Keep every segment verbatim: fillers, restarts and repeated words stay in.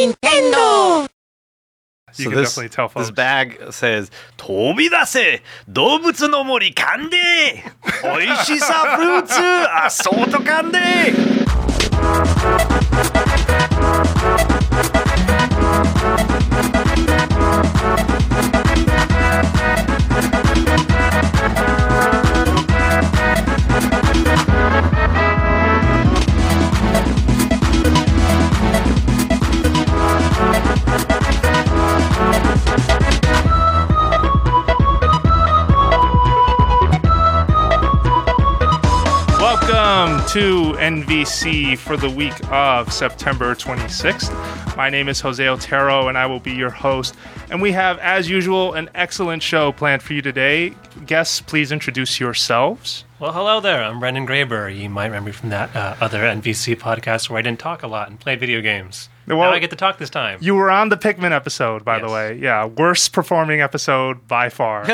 Nintendo! You so can this, definitely tell folks. This bag says, Tobidase Doubutsu no mori kande! Oishisa futsu asoto kande! Welcome to N V C for the week of September twenty-sixth. My name is Jose Otero, and I will be your host. And we have, as usual, an excellent show planned for you today. Guests, please introduce yourselves. Well, hello there. I'm Brendan Graeber. You might remember me from that uh, other N V C podcast where I didn't talk a lot and play video games. Well, now I get to talk this time. You were on the Pikmin episode, by yes. the way. Yeah, worst performing episode by far.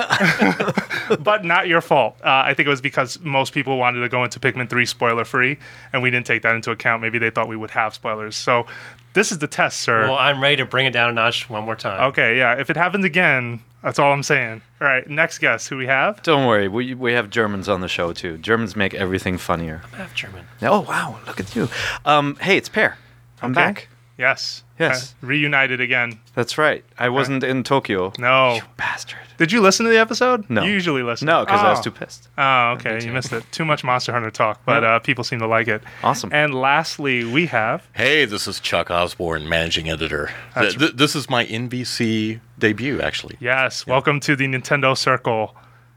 But not your fault. Uh, I think it was because most people wanted to go into Pikmin three spoiler-free, and we didn't take that into account. Maybe they thought we would have spoilers. So this is the test, sir. Well, I'm ready to bring it down a notch one more time. Okay, yeah. If it happens again... That's all I'm saying. All right, next guest, who we have? Don't worry, we we have Germans on the show, too. Germans make everything funnier. I'm half German. Oh, wow, look at you. Um, hey, it's Peer. I'm okay. back. Yes. Yes. Uh, reunited again. That's right. I wasn't uh, in Tokyo. No. You bastard. Did you listen to the episode? No. You usually listen. No, because oh. I was too pissed. Oh, okay. You missed it. Too much Monster Hunter talk, but yeah. uh, people seem to like it. Awesome. And lastly, we have... Hey, this is Chuck Osborne, managing editor. Th- th- this is my N B C debut, actually. Yes. Yeah. Welcome to the Nintendo Circle.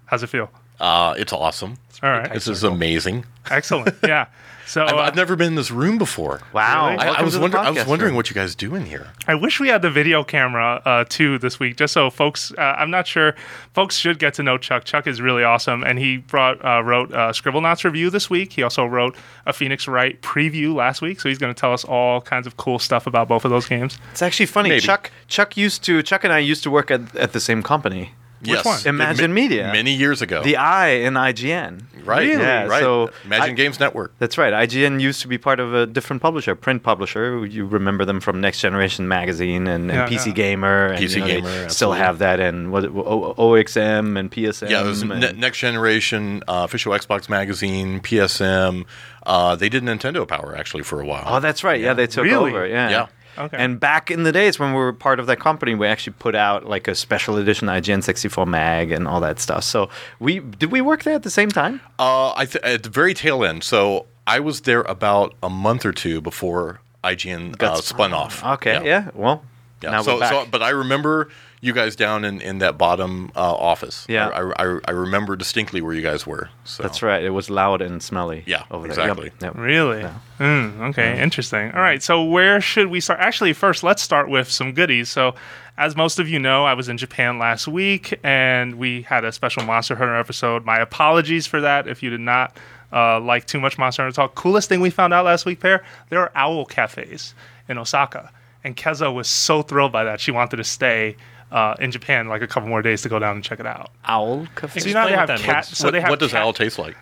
How's it feel? Uh, it's awesome. All right. This is amazing. Excellent. Yeah. So I've, uh, I've never been in this room before. Wow. Really? I, I, was wonder, podcast, I was wondering right? what you guys do in here. I wish we had the video camera, uh, too, this week, just so folks, uh, I'm not sure, folks should get to know Chuck. Chuck is really awesome, and he brought uh, wrote uh, Scribblenauts review this week. He also wrote a Phoenix Wright preview last week, so he's going to tell us all kinds of cool stuff about both of those games. It's actually funny. Maybe. Chuck Chuck used to Chuck and I used to work at, at the same company. Which yes. one? Imagine Media. Many years ago. The I in I G N. Right. Really? Yeah, right. So Imagine I, Games Network. That's right. I G N used to be part of a different publisher, print publisher. You remember them from Next Generation magazine and, and yeah, P C yeah. Gamer. And, P C you know, Gamer. Still have that. And what, o- OXM and P S M. Yeah, it was and, ne- Next Generation, uh, official Xbox magazine, P S M. Uh, they did Nintendo Power, actually, for a while. Oh, that's right. Yeah, yeah they took really? over. Yeah. Yeah. Okay. And back in the days when we were part of that company, we actually put out like a special edition I G N sixty-four mag and all that stuff. So we did we work there at the same time? Uh, I th- at the very tail end. So I was there about a month or two before I G N uh, spun off. Okay, yeah. yeah. Well, yeah. Now so, we're back. So, but I remember you guys down in, in that bottom uh, office. Yeah, I, I, I remember distinctly where you guys were. So. That's right. It was loud and smelly. Yeah, over exactly. There. Yep. Yep. Really? Yeah. Mm, okay, yeah. Interesting. All right, so where should we start? Actually, first, let's start with some goodies. So as most of you know, I was in Japan last week, and we had a special Monster Hunter episode. My apologies for that if you did not uh, like too much Monster Hunter talk. Coolest thing we found out last week, Peer, there are owl cafes in Osaka, and Keza was so thrilled by that. She wanted to stay Uh, in Japan, like a couple more days to go down and check it out. Owl cafe. So you know they have cat. So what, they have what does cat, owl taste like?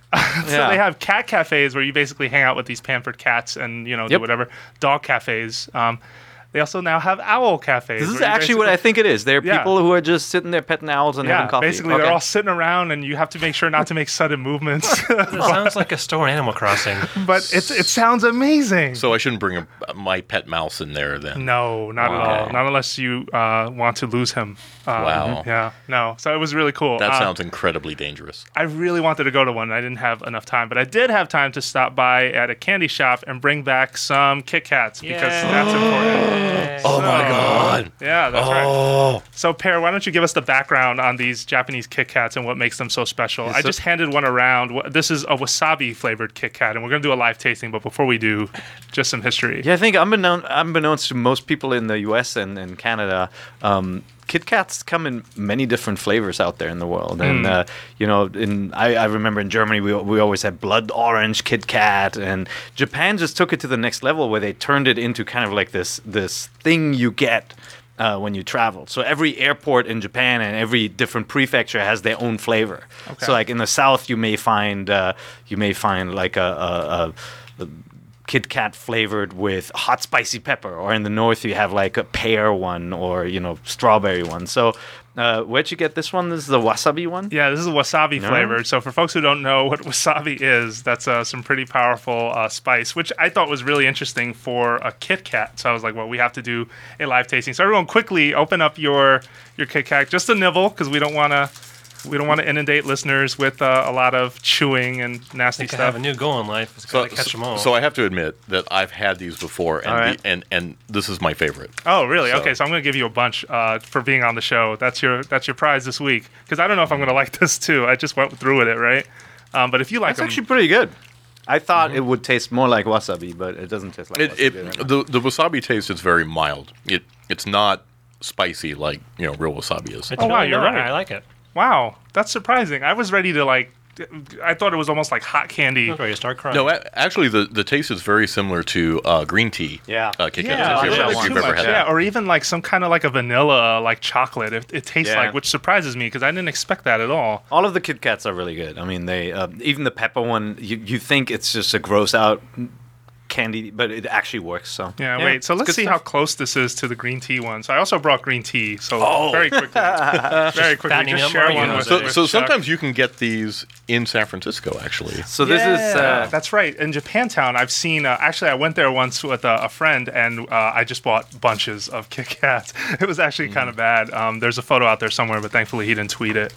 so yeah. They have cat cafes where you basically hang out with these pampered cats and you know yep. do whatever. Dog cafes. Um, they also now have owl cafes. This is actually what I think it is. There are yeah. people who are just sitting there petting owls and yeah, having coffee. Basically, okay. they're all sitting around, and you have to make sure not to make sudden movements. It sounds like a store in Animal Crossing. But it's, it sounds amazing. So I shouldn't bring a, my pet mouse in there then? No, not wow. at all. Not unless you uh, want to lose him. Um, wow. Yeah, no. So it was really cool. That um, sounds incredibly dangerous. I really wanted to go to one. I didn't have enough time. But I did have time to stop by at a candy shop and bring back some Kit Kats because Yay. that's important. Oh, so, my God. Yeah, that's oh. right. So, Peer, why don't you give us the background on these Japanese Kit Kats and what makes them so special? It's I just a- handed one around. This is a wasabi-flavored Kit Kat, and we're going to do a live tasting, but before we do, just some history. Yeah, I think unbeknown, unbeknownst to most people in the U S and, and Canada, um, Kit Kats come in many different flavors out there in the world. And, mm. uh, you know, in I, I remember in Germany, we we always had blood orange Kit Kat. And Japan just took it to the next level where they turned it into kind of like this this thing you get uh, when you travel. So every airport in Japan and every different prefecture has their own flavor. Okay. So, like, in the south, you may find, uh, you may find like, a... a, a Kit Kat flavored with hot spicy pepper, or in the north you have like a pear one, or you know, strawberry one. So uh, where'd you get this one? This is the wasabi one? Yeah, this is the wasabi no? flavored. So for folks who don't know what wasabi is, that's uh, some pretty powerful uh, spice, which I thought was really interesting for a Kit Kat. So I was like, well, we have to do a live tasting. So everyone quickly open up your, your Kit Kat, just a nibble, because we don't want to... We don't want to inundate listeners with uh, a lot of chewing and nasty I think stuff. I have a new goal in life. It's so, got to catch them all. So I have to admit that I've had these before, and right. the, and, and this is my favorite. Oh, really? So. Okay, so I'm going to give you a bunch uh, for being on the show. That's your that's your prize this week, because I don't know if I'm going to like this too. I just went through with it, right? Um, but if you like them, that's actually pretty good. I thought mm-hmm. it would taste more like wasabi, but it doesn't taste like it, wasabi. It, right the, the wasabi taste is very mild. It It's not spicy like you know real wasabi is. Oh, wow, you're right. I like it. Wow, that's surprising. I was ready to, like, I thought it was almost like hot candy. Okay, you start crying. No, actually, the, the taste is very similar to uh, green tea. Yeah. Uh, Kit Kat, yeah, if you've ever, if you've ever had yeah, that. Or even, like, some kind of, like, a vanilla, like, chocolate. It, it tastes yeah. like, which surprises me, because I didn't expect that at all. All of the Kit Kats are really good. I mean, they, uh, even the pepper one, you, you think it's just a gross-out candy, but it actually works. So yeah, yeah wait. So let's see stuff. How close this is to the green tea one. So I also brought green tea. So oh. very quickly, very quickly, just share one with So, it, with so sometimes you can get these in San Francisco, actually. So this yeah. is uh, that's right in Japantown. I've seen. Uh, actually, I went there once with uh, a friend, and uh, I just bought bunches of Kit Kats. It was actually mm. kind of bad. Um, there's a photo out there somewhere, but thankfully he didn't tweet it.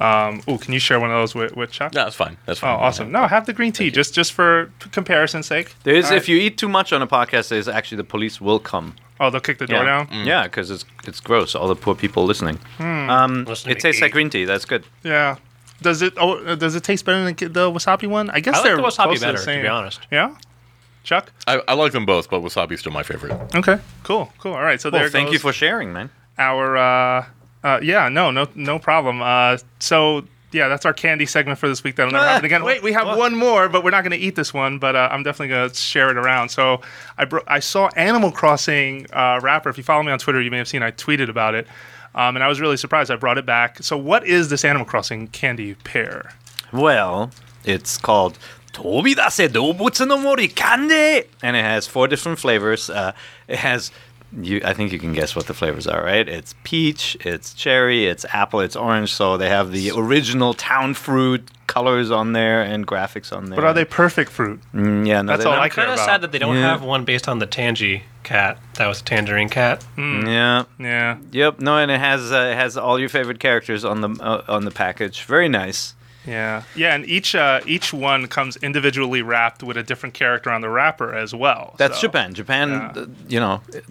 Um, oh, can you share one of those with, with Chuck? No, that's fine. That's fine. Oh, awesome. No, have the green tea just just for comparison's sake. There is, right. If you eat too much on a podcast, there's actually the police will come. Oh, they'll kick the door yeah. down? Mm. Yeah, because it's it's gross. All the poor people listening. Mm. Um, Listen it tastes eat. like green tea. That's good. Yeah. Does it? Oh, does it taste better than the wasabi one? I guess I like they're the wasabi better. To, to be honest. Yeah. Chuck? I, I like them both, but wasabi's still my favorite. Okay. Cool. Cool. All right. So well, there. Thank goes you for sharing, man. Our. Uh, Uh, yeah, no, no, no problem. Uh, so, yeah, that's our candy segment for this week. That'll never happen again. Wait, we have one more, but we're not going to eat this one. But uh, I'm definitely going to share it around. So, I bro- I saw Animal Crossing uh, rapper. If you follow me on Twitter, you may have seen I tweeted about it, um, and I was really surprised. I brought it back. So, what is this Animal Crossing candy pear? Well, it's called Tobidase Doubutsu no mori candy, and it has four different flavors. Uh, it has. You, I think you can guess what the flavors are, right? It's peach, it's cherry, it's apple, it's orange. So they have the original town fruit colors on there and graphics on there. But are they perfect fruit? Mm, yeah, no, that's all I care about. I'm kind of sad that they don't yeah. have one based on the Tangy cat. That was Tangerine Cat. Mm. Yeah, yeah, yep. No, and it has uh, it has all your favorite characters on the uh, on the package. Very nice. Yeah, yeah, and each uh, each one comes individually wrapped with a different character on the wrapper as well. That's so. Japan. Japan, yeah. uh, you know. It,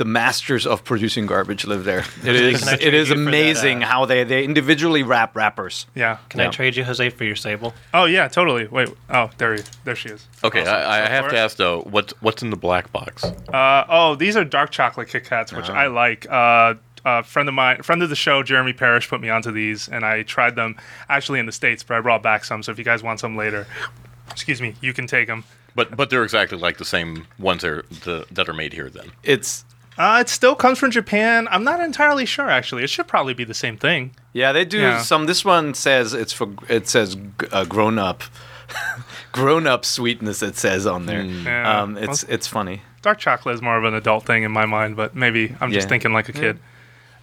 The masters of producing garbage live there. It is it is amazing that, uh, how they, they individually wrap rappers. Yeah. Can yeah. I trade you, Jose, for your sable? Oh, yeah, totally. Wait. Oh, there you, there she is. Okay, awesome. I, I have to ask, though, what's, what's in the black box? Uh, oh, these are dark chocolate Kit Kats, which uh-huh. I like. Uh, a friend of mine, friend of the show, Jeremy Parrish, put me onto these, and I tried them actually in the States, but I brought back some, so if you guys want some later, excuse me, you can take them. But but they're exactly like the same ones that are, the, that are made here, then. It's... Uh, it still comes from Japan. I'm not entirely sure, actually. It should probably be the same thing. Yeah, they do yeah. some. This one says it's for. It says uh, grown up, grown up sweetness. It says on there. Mm. Yeah. Um, it's well, it's funny. Dark chocolate is more of an adult thing in my mind, but maybe I'm just yeah. thinking like a kid. Yeah.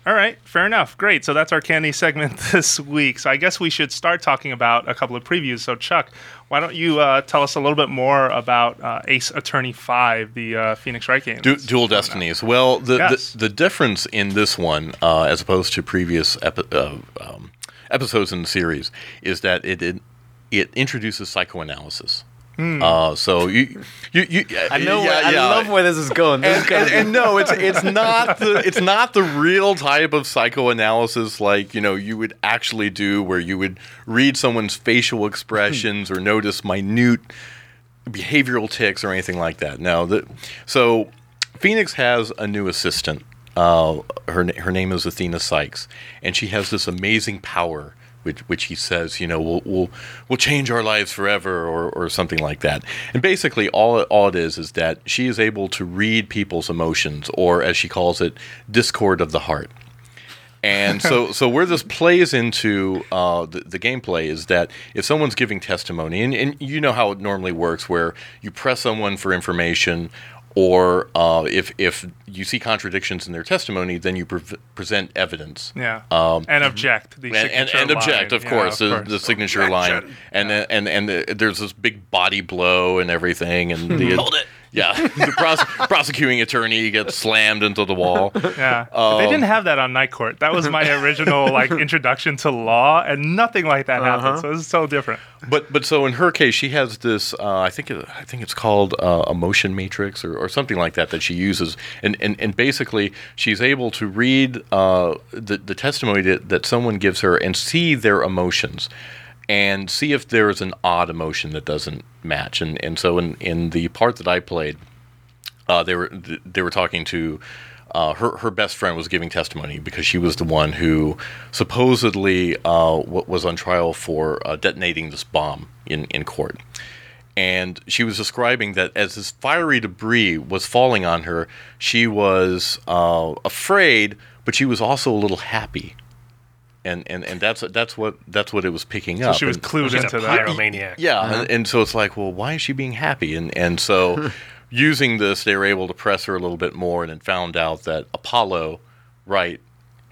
All right, fair enough. Great. So that's our candy segment this week. So I guess we should start talking about a couple of previews. So Chuck, why don't you uh, tell us a little bit more about uh, Ace Attorney five, the uh, Phoenix Wright game? Du- Dual Destinies. Out. Well, the, yes. the the difference in this one, uh, as opposed to previous epi- uh, um, episodes in the series, is that it it, it introduces psychoanalysis. Mm. Uh, so you, you, you I know. Yeah, where, yeah. I love where this is going. This and, is and, and no, it's it's not the it's not the real type of psychoanalysis like you know you would actually do, where you would read someone's facial expressions or notice minute behavioral tics or anything like that. No, the, so Phoenix has a new assistant. Uh, her her name is Athena Sykes, and she has this amazing power. Which, which he says, you know, we'll we'll, we'll change our lives forever, or, or something like that. And basically, all all it is is that she is able to read people's emotions, or as she calls it, discord of the heart. And so, so where this plays into uh, the, the gameplay is that if someone's giving testimony, and, and you know how it normally works, where you press someone for information, or uh, if if you see contradictions in their testimony, then you pre- present evidence. Yeah, um, and object. The and, and, and object, line. of course, yeah, of the, course. the signature Objection. line, and yeah. and and, and the, there's this big body blow and everything, and the, hold it. Yeah, the pros- prosecuting attorney gets slammed into the wall. Yeah, um, they didn't have that on Night Court. That was my original like introduction to law, and nothing like that uh-huh. happened. So it's so different. But but so in her case, she has this. Uh, I think it, I think it's called uh, a motion matrix or, or something like that that she uses, and and, and basically she's able to read uh, the the testimony that, that someone gives her and see their emotions. And see if there is an odd emotion that doesn't match. And and so in, in the part that I played, uh, they were they were talking to uh, her her best friend was giving testimony because she was the one who supposedly uh, was on trial for uh, detonating this bomb in, in court. And she was describing that as this fiery debris was falling on her, she was uh, afraid, but she was also a little happy. And, and and that's that's what that's what it was picking so up. So she was and, clued into a pyromaniac. Yeah, uh-huh. and, and so it's like, well, why is she being happy? And and so using this, they were able to press her a little bit more, and then found out that Apollo, right,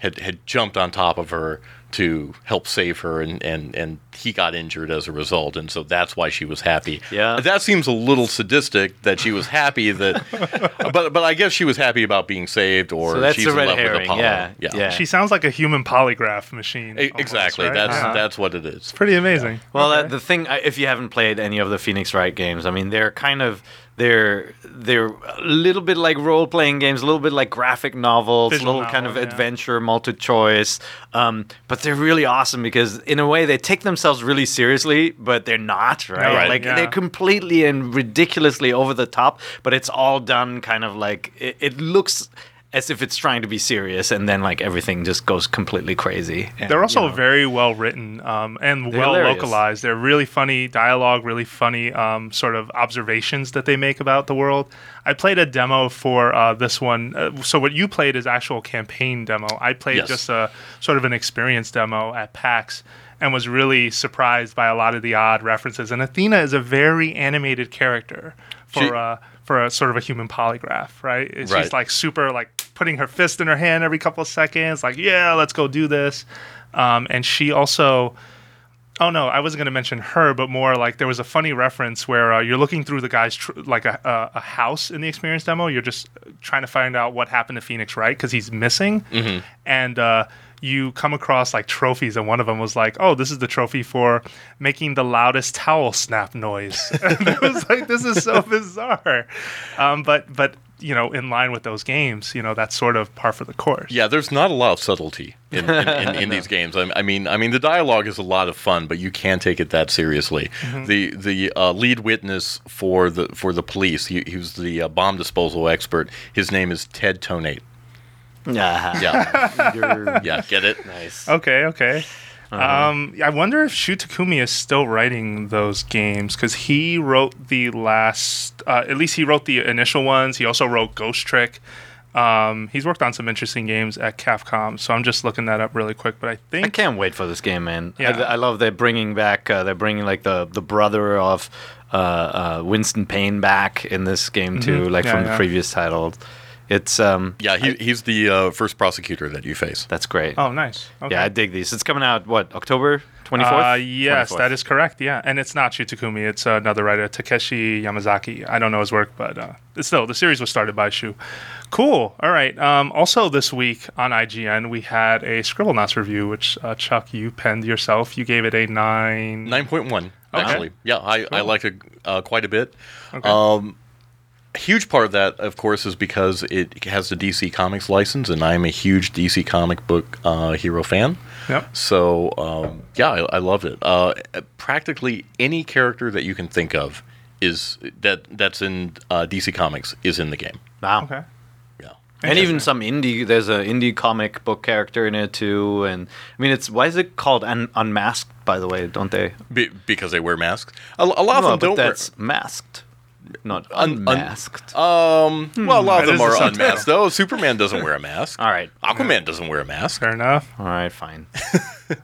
had, had jumped on top of her to help save her, and, and, and he got injured as a result, and so that's why she was happy. Yeah, that seems a little sadistic that she was happy that, but but I guess she was happy about being saved, or so that's she's in love herring. with Apollo. Yeah. Yeah. yeah, she sounds like a human polygraph machine. A- almost, exactly, right? that's uh-huh. that's what it is. It's pretty amazing. Yeah. Well, okay. uh, the thing, if you haven't played any of the Phoenix Wright games, I mean, they're kind of. They're they're a little bit like role-playing games, a little bit like graphic novels, a little novel, kind of yeah. adventure, multi-choice. Um, but they're really awesome because, in a way, they take themselves really seriously, but they're not, right? No, right. Like, yeah. they're completely and ridiculously over the top, but it's all done kind of like... It, it looks... as if it's trying to be serious, and then like everything just goes completely crazy. And, They're also you know, very well written um, and well hilarious. localized. They're really funny dialogue, really funny um, sort of observations that they make about the world. I played a demo for uh, this one. Uh, so what you played is actual campaign demo. I played yes. just a sort of an experience demo at PAX. And was really surprised by a lot of the odd references. And Athena is a very animated character for she, uh, for a sort of a human polygraph, right? She's right. like super like putting her fist in her hand every couple of seconds, like yeah, let's go do this. Um, and she also, oh no, I wasn't going to mention her, but more like there was a funny reference where uh, you're looking through the guy's tr- like a, a, a house in the experience demo. You're just trying to find out what happened to Phoenix, right? Because he's missing, mm-hmm. and. Uh, you come across like trophies, and one of them was like, oh, this is the trophy for making the loudest towel snap noise. And I was like, this is so bizarre. Um, but, but you know, in line with those games, you know, that's sort of par for the course. Yeah, there's not a lot of subtlety in, in, in, in these games. I, I mean, I mean, the dialogue is a lot of fun, but you can't take it that seriously. Mm-hmm. The the uh, lead witness for the, for the police, he, he was the uh, bomb disposal expert. His name is Ted Tonate. Uh-huh. Yeah, You're... yeah, get it? Nice. Okay, okay. Uh-huh. Um, I wonder if Shu Takumi is still writing those games, because he wrote the last, uh, at least he wrote the initial ones. He also wrote Ghost Trick. Um, he's worked on some interesting games at Capcom, so I'm just looking that up really quick. But I think I can't wait for this game, man. Yeah. I, I love they're bringing back. Uh, they're bringing like the the brother of uh, uh, Winston Payne back in this game too, mm-hmm. like yeah, from yeah. the previous title. It's um yeah he, I, he's the uh, first prosecutor that you face. That's great. Oh, nice. Okay. Yeah, I dig these. It's coming out what October twenty-fourth. Uh, yes, twenty-fourth. That is correct. Yeah, and it's not Shu Takumi. It's uh, another writer, Takeshi Yamazaki. I don't know his work, but uh, it's still the series was started by Shu. Cool. All right. Um, also this week on I G N we had a Scribblenauts review, which uh, Chuck you penned yourself. You gave it a nine nine point one. Okay. Actually, yeah, I, cool. I liked it uh, quite a bit. Okay. Um, A huge part of that, of course, is because it has the D C Comics license, and I'm a huge D C comic book uh, hero fan. Yep. So, um, yeah, I, I love it. Uh, practically any character that you can think of is that that's in uh, D C Comics is in the game. Wow. Okay. Yeah. And even some indie, there's an indie comic book character in it, too. And I mean, it's why is it called Un- Unmasked, by the way, don't they? Be- because they wear masks. A, a lot no, of them but don't that's wear... masked. not unmasked. Un- un- um, hmm. Well, a lot of them are unmasked, though. Superman doesn't wear a mask. All right. Aquaman no. doesn't wear a mask. Fair enough. All right, fine.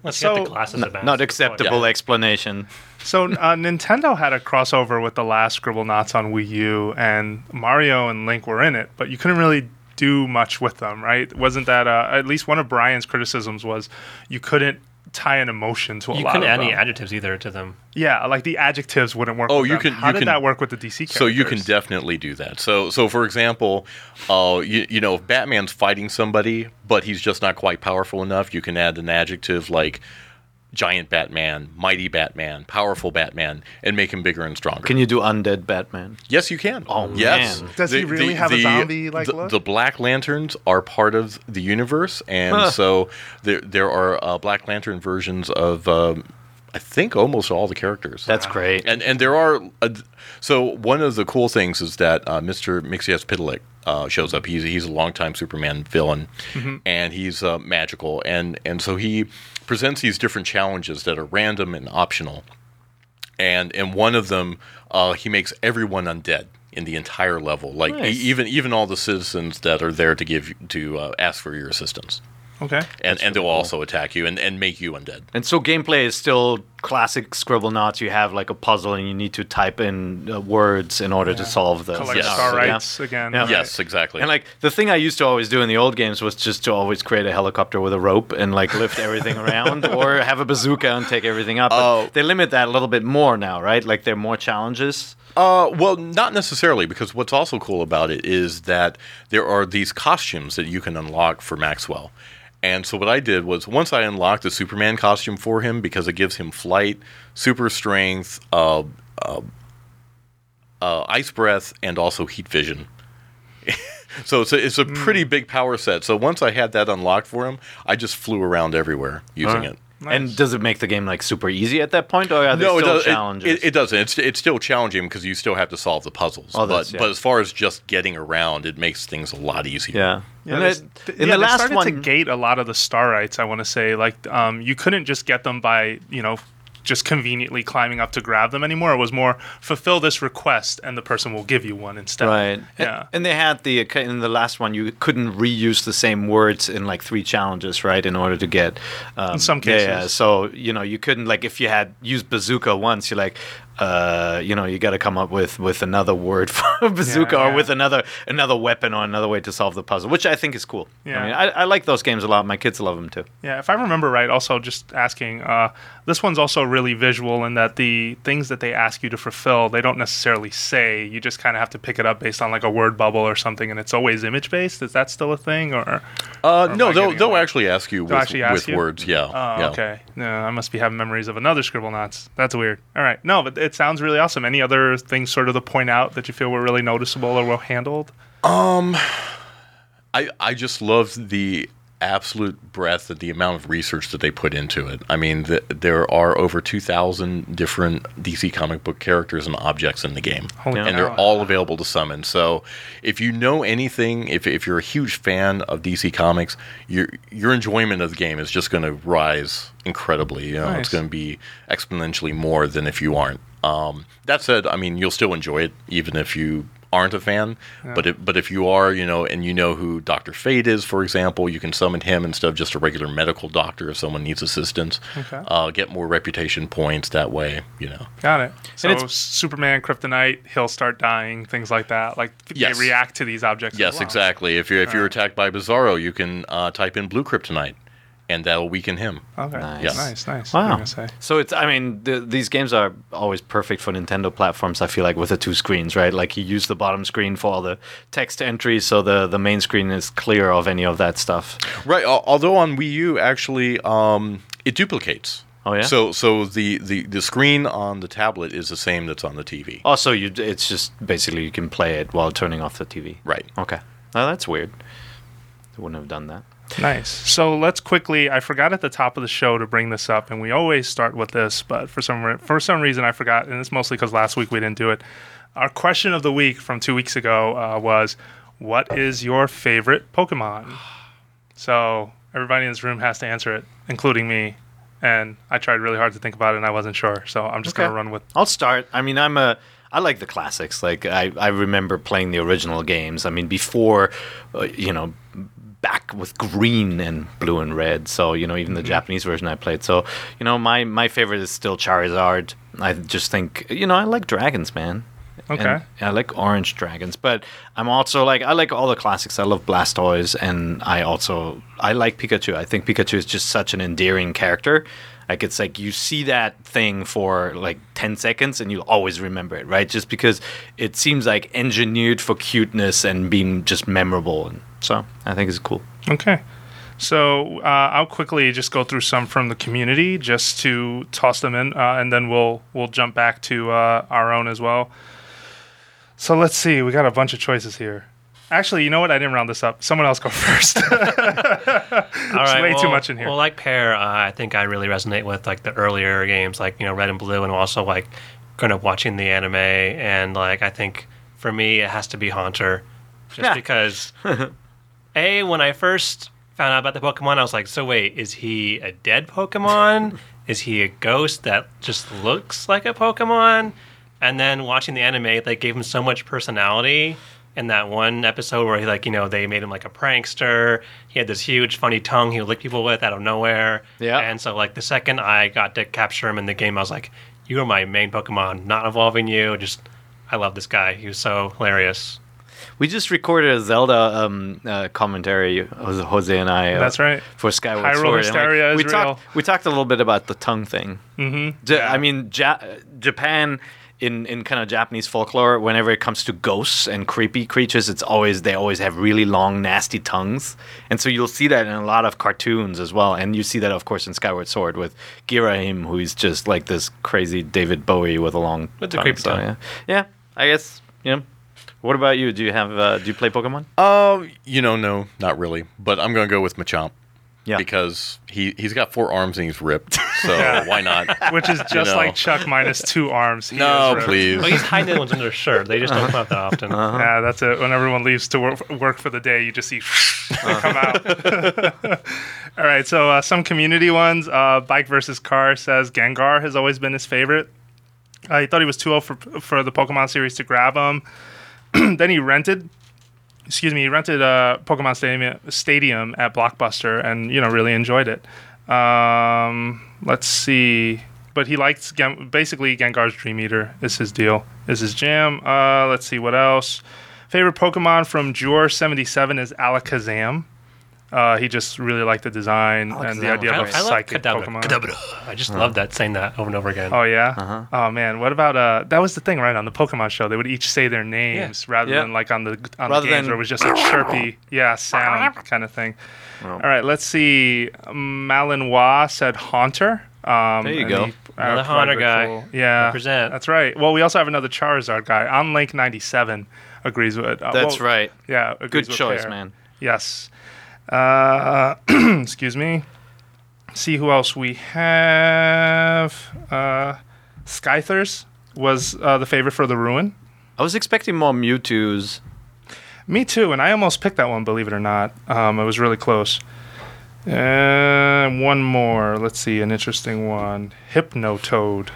Let's so, get the glasses n- Not acceptable yeah. explanation. So uh, Nintendo had a crossover with the last Scribblenauts on Wii U, and Mario and Link were in it, but you couldn't really do much with them, right? Wasn't that uh, at least one of Brian's criticisms was you couldn't tie an emotion to a you lot couldn't of add them. Any adjectives either to them. Yeah, like the adjectives wouldn't work. Oh, with you them. Can. How you did can, that work with the D C characters? So you can definitely do that. So, so for example, uh, you, you know, if Batman's fighting somebody, but he's just not quite powerful enough, you can add an adjective like giant Batman, mighty Batman, powerful Batman, and make him bigger and stronger. Can you do undead Batman? Yes, you can. Oh, yes. Man. Does the, he really the, have the, a zombie-like the, look? The Black Lanterns are part of the universe, and huh. so there, there are uh, Black Lantern versions of, um, I think, almost all the characters. That's wow. great. And and there are... Uh, so one of the cool things is that uh, Mister Mixias Pidelic uh, shows up. He's, he's a longtime Superman villain, mm-hmm. and he's uh, magical, and and so he... presents these different challenges that are random and optional. And and one of them, uh, he makes everyone undead in the entire level. Like nice. e- even even all the citizens that are there to give to uh, ask for your assistance. Okay. And That's and really they'll cool. also attack you and, and make you undead. And so gameplay is still classic Scribblenauts. You have like a puzzle and you need to type in uh, words in order yeah. to solve the Collect yes. star rights yeah. again. Yeah. Right. Yes, exactly. And like the thing I used to always do in the old games was just to always create a helicopter with a rope and like lift everything around or have a bazooka and take everything up. But uh, they limit that a little bit more now, right? Like there are more challenges. Uh, well, not necessarily, because what's also cool about it is that there are these costumes that you can unlock for Maxwell. And so what I did was once I unlocked the Superman costume for him because it gives him flight, super strength, uh, uh, uh, ice breath, and also heat vision. So it's a, it's a pretty big power set. So once I had that unlocked for him, I just flew around everywhere using huh. it. Nice. And does it make the game like super easy at that point, or are there no, still it does, challenges? It, it, it doesn't. It's it's still challenging because you still have to solve the puzzles. Oh, but yeah. but as far as just getting around, it makes things a lot easier. Yeah. yeah and it, th- in yeah, the last started one, to gate a lot of the star rights. I want to say like um, you couldn't just get them by you know. just conveniently climbing up to grab them anymore. It was more fulfill this request and the person will give you one instead. Right. Yeah. And they had the in the last one you couldn't reuse the same words in like three challenges, right? In order to get um, in some cases. Yeah. So you know you couldn't like if you had used bazooka once, you're like. Uh, you know, you got to come up with, with another word for a bazooka yeah, yeah. or with another another weapon or another way to solve the puzzle, which I think is cool. Yeah. I mean, I, I like those games a lot. My kids love them too. Yeah, if I remember right, also just asking, uh, this one's also really visual in that the things that they ask you to fulfill, they don't necessarily say. You just kind of have to pick it up based on like a word bubble or something, and it's always image-based. Is that still a thing? Or, uh, or no, they'll, they'll actually ask you they'll with, actually ask with you? words. Yeah. Oh, yeah. Okay. No, I must be having memories of another Scribblenauts. That's weird. All right. No, but it's It sounds really awesome. Any other things sort of to point out that you feel were really noticeable or well handled? Um, I I just love the absolute breadth of the amount of research that they put into it. I mean, the, there are over two thousand different D C comic book characters and objects in the game. Holy and cow. They're all available to summon. So if you know anything, if if you're a huge fan of D C Comics, your your enjoyment of the game is just going to rise incredibly. You know, nice. It's going to be exponentially more than if you aren't. Um, that said, I mean, you'll still enjoy it even if you aren't a fan. Yeah. But if, but if you are, you know, and you know who Doctor Fate is, for example, you can summon him instead of just a regular medical doctor if someone needs assistance. Okay. Uh, get more reputation points that way, you know. Got it. So and it's, Superman, Kryptonite, he'll start dying, things like that. Like yes. they react to these objects. Yes, exactly. If you're if you're attacked by Bizarro, you can uh, type in blue Kryptonite. And that'll weaken him. Okay. Nice, yes. nice, nice. Wow. So it's, I mean, th- these games are always perfect for Nintendo platforms, I feel like, with the two screens, right? Like, you use the bottom screen for all the text entries, so the, the main screen is clear of any of that stuff. Right. Although on Wii U, actually, um, it duplicates. Oh, yeah? So so the, the, the screen on the tablet is the same that's on the T V. Oh, so you, it's just basically you can play it while turning off the T V. Right. Okay. Oh, that's weird. They wouldn't have done that. Nice. So let's quickly, I forgot at the top of the show to bring this up, and we always start with this, but for some re- for some reason I forgot, and it's mostly because last week we didn't do it. Our question of the week from two weeks ago uh, was, what is your favorite Pokemon? So everybody in this room has to answer it, including me. And I tried really hard to think about it, and I wasn't sure. So I'm just okay. going to run with... I'll start. I mean, I'm a... I like the classics. Like I, I remember playing the original games. I mean, before, uh, you know, back with green and blue and red. So, you know, even the Japanese version I played. So, you know, my, my favorite is still Charizard. I just think, you know, I like dragons, man. Okay. And I like orange dragons, but I'm also like, I like all the classics. I love Blastoise, and I also, I like Pikachu. I think Pikachu is just such an endearing character. Like, it's like you see that thing for like ten seconds and you'll always remember it, right? Just because it seems like engineered for cuteness and being just memorable. And so I think it's cool. Okay. So uh, I'll quickly just go through some from the community just to toss them in, uh, and then we'll we'll jump back to uh, our own as well. So let's see. We got a bunch of choices here. Actually, you know what? I didn't round this up. Someone else go first. All right, way well, too much in here. Well, like Pear, uh, I think I really resonate with like the earlier games, like you know, Red and Blue, and also like kind of watching the anime. And like I think for me, it has to be Haunter, just yeah. because a when I first found out about the Pokemon, I was like, so wait, is he a dead Pokemon? Is he a ghost that just looks like a Pokemon? And then watching the anime, they gave him so much personality. In that one episode where he, like, you know, they made him like a prankster. He had this huge, funny tongue he would lick people with out of nowhere. Yeah. And so, like, the second I got to capture him in the game, I was like, you are my main Pokemon, not evolving you. Just, I love this guy. He was so hilarious. We just recorded a Zelda um, uh, commentary, Jose and I. Uh, That's right. For Skyward Hyrule Sword. Hysteria like, is we real. Talked, we talked a little bit about the tongue thing. Mm-hmm. Ja- yeah. I mean, ja- Japan... In, in kind of Japanese folklore, whenever it comes to ghosts and creepy creatures, it's always they always have really long, nasty tongues. And so you'll see that in a lot of cartoons as well. And you see that, of course, in Skyward Sword with Girahim, who is just like this crazy David Bowie with a long with tongue. The creepy so, tongue. Yeah. yeah, I guess, yeah. What about you? Do you have? Uh, do you play Pokemon? Uh, you know, no, not really. But I'm going to go with Machamp. Yeah. Because he, he's got four arms and he's ripped, so yeah. why not? Which is just you know. like Chuck minus two arms. He no, please. Well, he's hiding the ones under his shirt. They just don't come out that often. Uh-huh. Yeah, that's it. When everyone leaves to work, work for the day, you just see uh-huh. come out. All right, so uh, some community ones. Uh, Bike versus Car says Gengar has always been his favorite. Uh, he thought he was too old for, for the Pokemon series to grab him. Then he rented... Excuse me, he rented a Pokemon Stadium, stadium at Blockbuster and, you know, really enjoyed it. Um, let's see. But he likes, basically, Gengar's Dream Eater is his deal, is his jam. Uh, let's see, what else? Favorite Pokemon from Jor seventy-seven is Alakazam. Uh, he just really liked the design Alakazam. and the idea of a psychic Kadabra. Pokemon. Kadabra. I just uh-huh. love that, saying that over and over again. Oh, yeah? Uh-huh. Oh, man. What about, uh, that was the thing, right, on the Pokemon show. They would each say their names yeah. rather yeah. than like on the, on the games where it was just a chirpy yeah, sound kind of thing. Oh. All right, let's see. Malinois said Haunter. Um, there you go. He, uh, the Haunter guy. Cool. Yeah. one hundred percent That's right. Well, we also have another Charizard guy. On Link ninety-seven agrees with. Uh, That's well, right. Yeah. Good choice, man. Yes. Uh, excuse me. See who else we have. Uh, Skythers was uh, the favorite for the Ruin. I was expecting more Mewtwo's. Me too, and I almost picked that one, believe it or not. Um, I was really close. And one more. Let's see, an interesting one. Hypnotoad.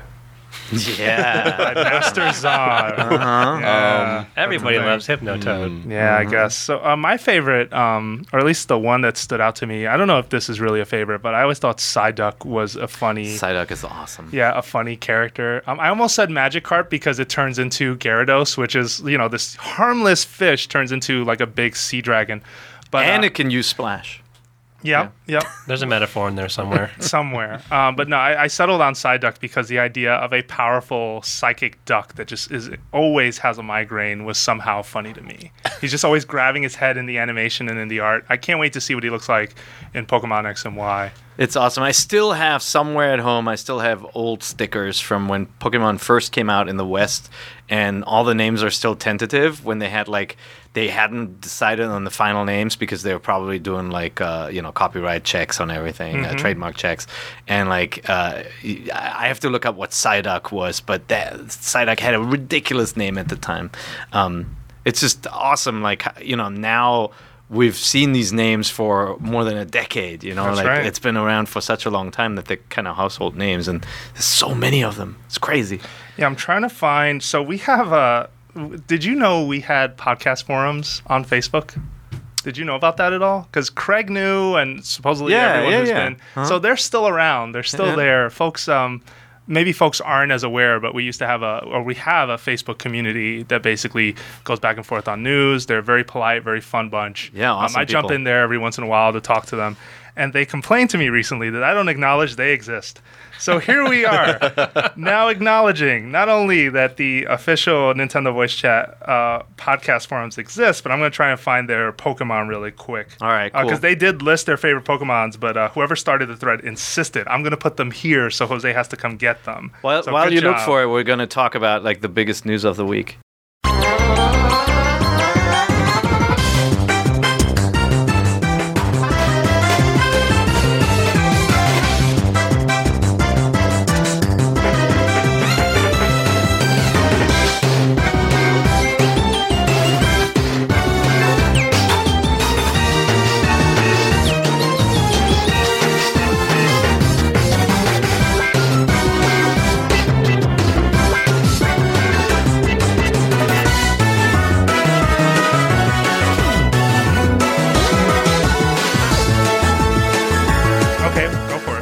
Yeah. Master Zard. Uh-huh. Yeah. Um, Everybody loves Hypnotoad. Mm. Yeah, mm-hmm. I guess. So uh, my favorite, um, or at least the one that stood out to me, I don't know if this is really a favorite, but I always thought Psyduck was a funny... Psyduck is awesome. Yeah, a funny character. Um, I almost said Magikarp because it turns into Gyarados, which is, you know, this harmless fish turns into like a big sea dragon. But, and uh, it can use Splash. Yep, yeah. yep. There's a metaphor in there somewhere. somewhere. Um, but no, I, I settled on Psyduck because the idea of a powerful psychic duck that just is always has a migraine was somehow funny to me. He's just always grabbing his head in the animation and in the art. I can't wait to see what he looks like in Pokemon X and Y. It's awesome. I still have somewhere at home, I still have old stickers from when Pokemon first came out in the West, and all the names are still tentative when they had like... They hadn't decided on the final names because they were probably doing like uh, you know copyright checks on everything, mm-hmm. uh, trademark checks, and like uh, I have to look up what Psyduck was, but that Psyduck had a ridiculous name at the time. Um, it's just awesome, like you know now we've seen these names for more than a decade, you know. That's like right. It's been around for such a long time that they're kind of household names, and there's so many of them. It's crazy. Yeah, I'm trying to find. So we have a. Did you know we had podcast forums on Facebook? Did you know about that at all? Because Craig knew, and supposedly yeah, everyone yeah, who's yeah. been. Huh? So they're still around. They're still yeah. there, folks. Um, maybe folks aren't as aware, but we used to have a, or we have a Facebook community that basically goes back and forth on news. They're a very polite, very fun bunch. Yeah, awesome um, I people. jump in there every once in a while to talk to them, and they complained to me recently that I don't acknowledge they exist. So here we are, now acknowledging not only that the official Nintendo Voice Chat uh, podcast forums exist, but I'm going to try and find their Pokemon really quick. All right, cool. Because uh, they did list their favorite Pokemons, but uh, whoever started the thread insisted, I'm going to put them here so Jose has to come get them. Well, so while you job. look for it, we're going to talk about like the biggest news of the week.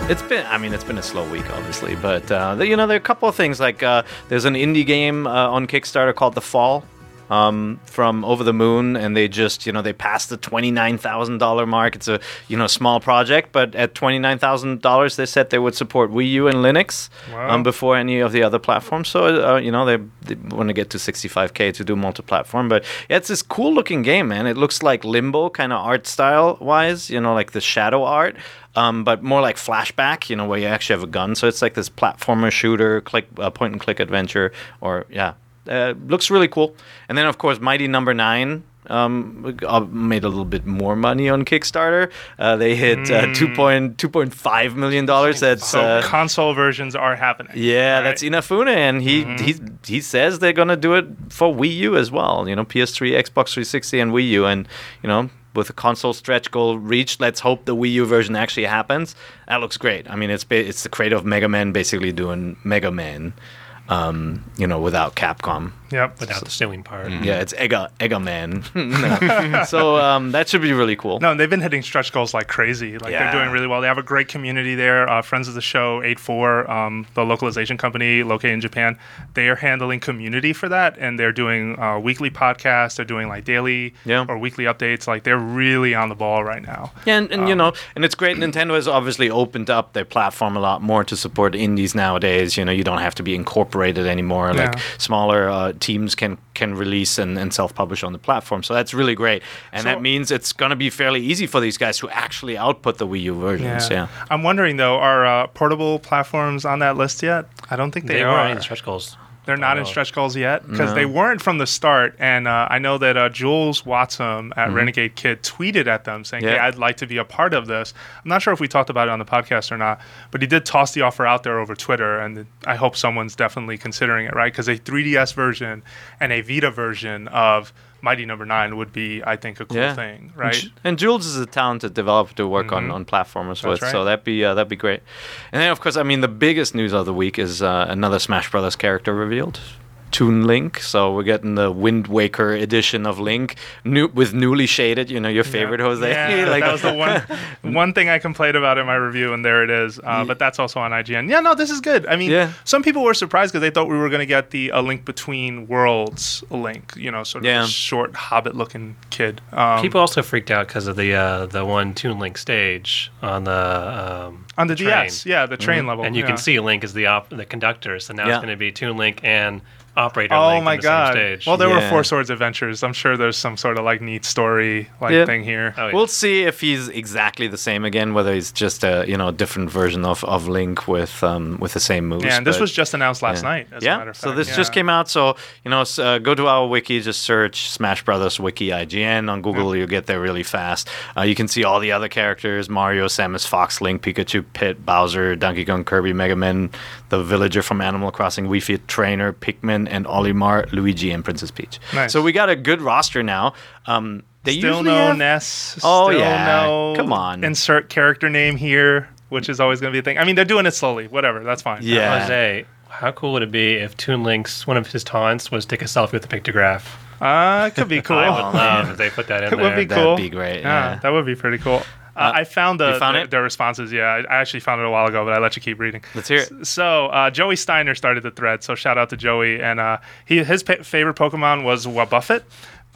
It's been, I mean, it's been a slow week, obviously, but, uh, you know, there are a couple of things, like, uh, there's an indie game uh, on Kickstarter called The Fall um, from Over the Moon, and they just, you know, they passed the twenty-nine thousand dollars mark. It's a, you know, small project, but at twenty-nine thousand dollars, they said they would support Wii U and Linux wow. um, before any of the other platforms, so, uh, you know, they, they want to get to sixty-five K to do multi-platform, but yeah, it's this cool-looking game, man. It looks like Limbo, kind of art style-wise, you know, like the shadow art. Um, but more like flashback, you know, where you actually have a gun. So it's like this platformer shooter, click, uh, point and click adventure, or yeah, uh, looks really cool. And then of course, Mighty Number Nine um, made a little bit more money on Kickstarter. Uh, they hit uh, two point five million dollars. That's so uh, console versions are happening. Yeah, right? That's Inafune, and he mm-hmm. he he says they're gonna do it for Wii U as well. You know, P S three, Xbox three sixty, and Wii U, and you know. With a console stretch goal reached, let's hope the Wii U version actually happens. That looks great. I mean, it's ba- it's the creator of Mega Man basically doing Mega Man, um, you know, without Capcom. Yep, without so, the stealing part. Mm-hmm. Yeah, it's Egga, Egga Man. So um, that should be really cool. No, they've been hitting stretch goals like crazy. Like yeah. They're doing really well. They have a great community there. Uh, friends of the show, eight four, um, the localization company located in Japan, they are handling community for that, and they're doing uh, weekly podcasts. They're doing like daily yeah. or weekly updates. Like they're really on the ball right now. Yeah, and, and um, you know, and it's great. Nintendo has obviously opened up their platform a lot more to support indies nowadays. You know, you don't have to be incorporated anymore. Yeah. Like smaller. Uh, teams can can release and, and self-publish on the platform. So that's really great. And so, that means it's going to be fairly easy for these guys who actually output the Wii U versions. Yeah. yeah. I'm wondering, though, are uh, portable platforms on that list yet? I don't think they, they are. They in stretch goals. They're not oh. in stretch goals yet because no. they weren't from the start. And uh, I know that uh, Jules Watson at mm-hmm. Renegade Kid tweeted at them saying, yep. hey, I'd like to be a part of this. I'm not sure if we talked about it on the podcast or not, but he did toss the offer out there over Twitter. And I hope someone's definitely considering it, right? Because a three D S version and a Vita version of Mighty Number Nine would be, I think, a cool yeah. thing, right? And, and Jules is a talented developer to work mm-hmm. on, on platformers That's with, right. so that'd be uh, that'd be great. And then, of course, I mean, the biggest news of the week is uh, another Smash Brothers character revealed, Toon Link. So we're getting the Wind Waker edition of Link, new with newly shaded. You know, your favorite yeah. Jose. Yeah, like, that was the one one thing I complained about in my review, and there it is. Uh, yeah. But that's also on I G N. Yeah, no, this is good. I mean, yeah. some people were surprised because they thought we were going to get the a Link Between Worlds Link. You know, sort of yeah. a short Hobbit-looking kid. Um, people also freaked out because of the uh, the one Toon Link stage on the um, on the train. D S. Yeah, the train mm-hmm. level, and you yeah. can see Link is the op- the conductor. So now yeah. it's going to be Toon Link and Operator oh Link my on the god same stage. Well there yeah. were Four Swords Adventures. I'm sure there's some sort of like neat story like yeah. thing here. Oh, yeah. We'll see if he's exactly the same again, whether he's just a you know different version of, of Link with um with the same moves. Yeah, and but, this was just announced last yeah. night as yeah. a matter of fact. So this yeah. just came out, so you know uh, go to our wiki, just search Smash Brothers Wiki I G N on Google, yeah. you'll get there really fast. Uh, you can see all the other characters, Mario, Samus, Fox, Link, Pikachu, Pit, Bowser, Donkey Kong, Kirby, Mega Man, the villager from Animal Crossing, Wii Fit Trainer, Pikmin, and Olimar, Luigi, and Princess Peach. Nice. So we got a good roster now. Um, They still usually no have... Ness. Oh, still yeah. No Come on. Insert character name here, which is always going to be a thing. I mean, they're doing it slowly. Whatever. That's fine. Yeah. Jose, how cool would it be if Toon Link's, one of his taunts was take a selfie with the pictograph? Uh, it could be cool. I would love if they put that in it there. It would be cool. That would be great. Yeah. Yeah, that would be pretty cool. Uh, I found, the, found the, their responses. Yeah, I actually found it a while ago, but I let you keep reading. Let's hear it. So uh, Joey Steiner started the thread, so shout out to Joey. And uh, he his p- favorite Pokemon was Wabbuffet.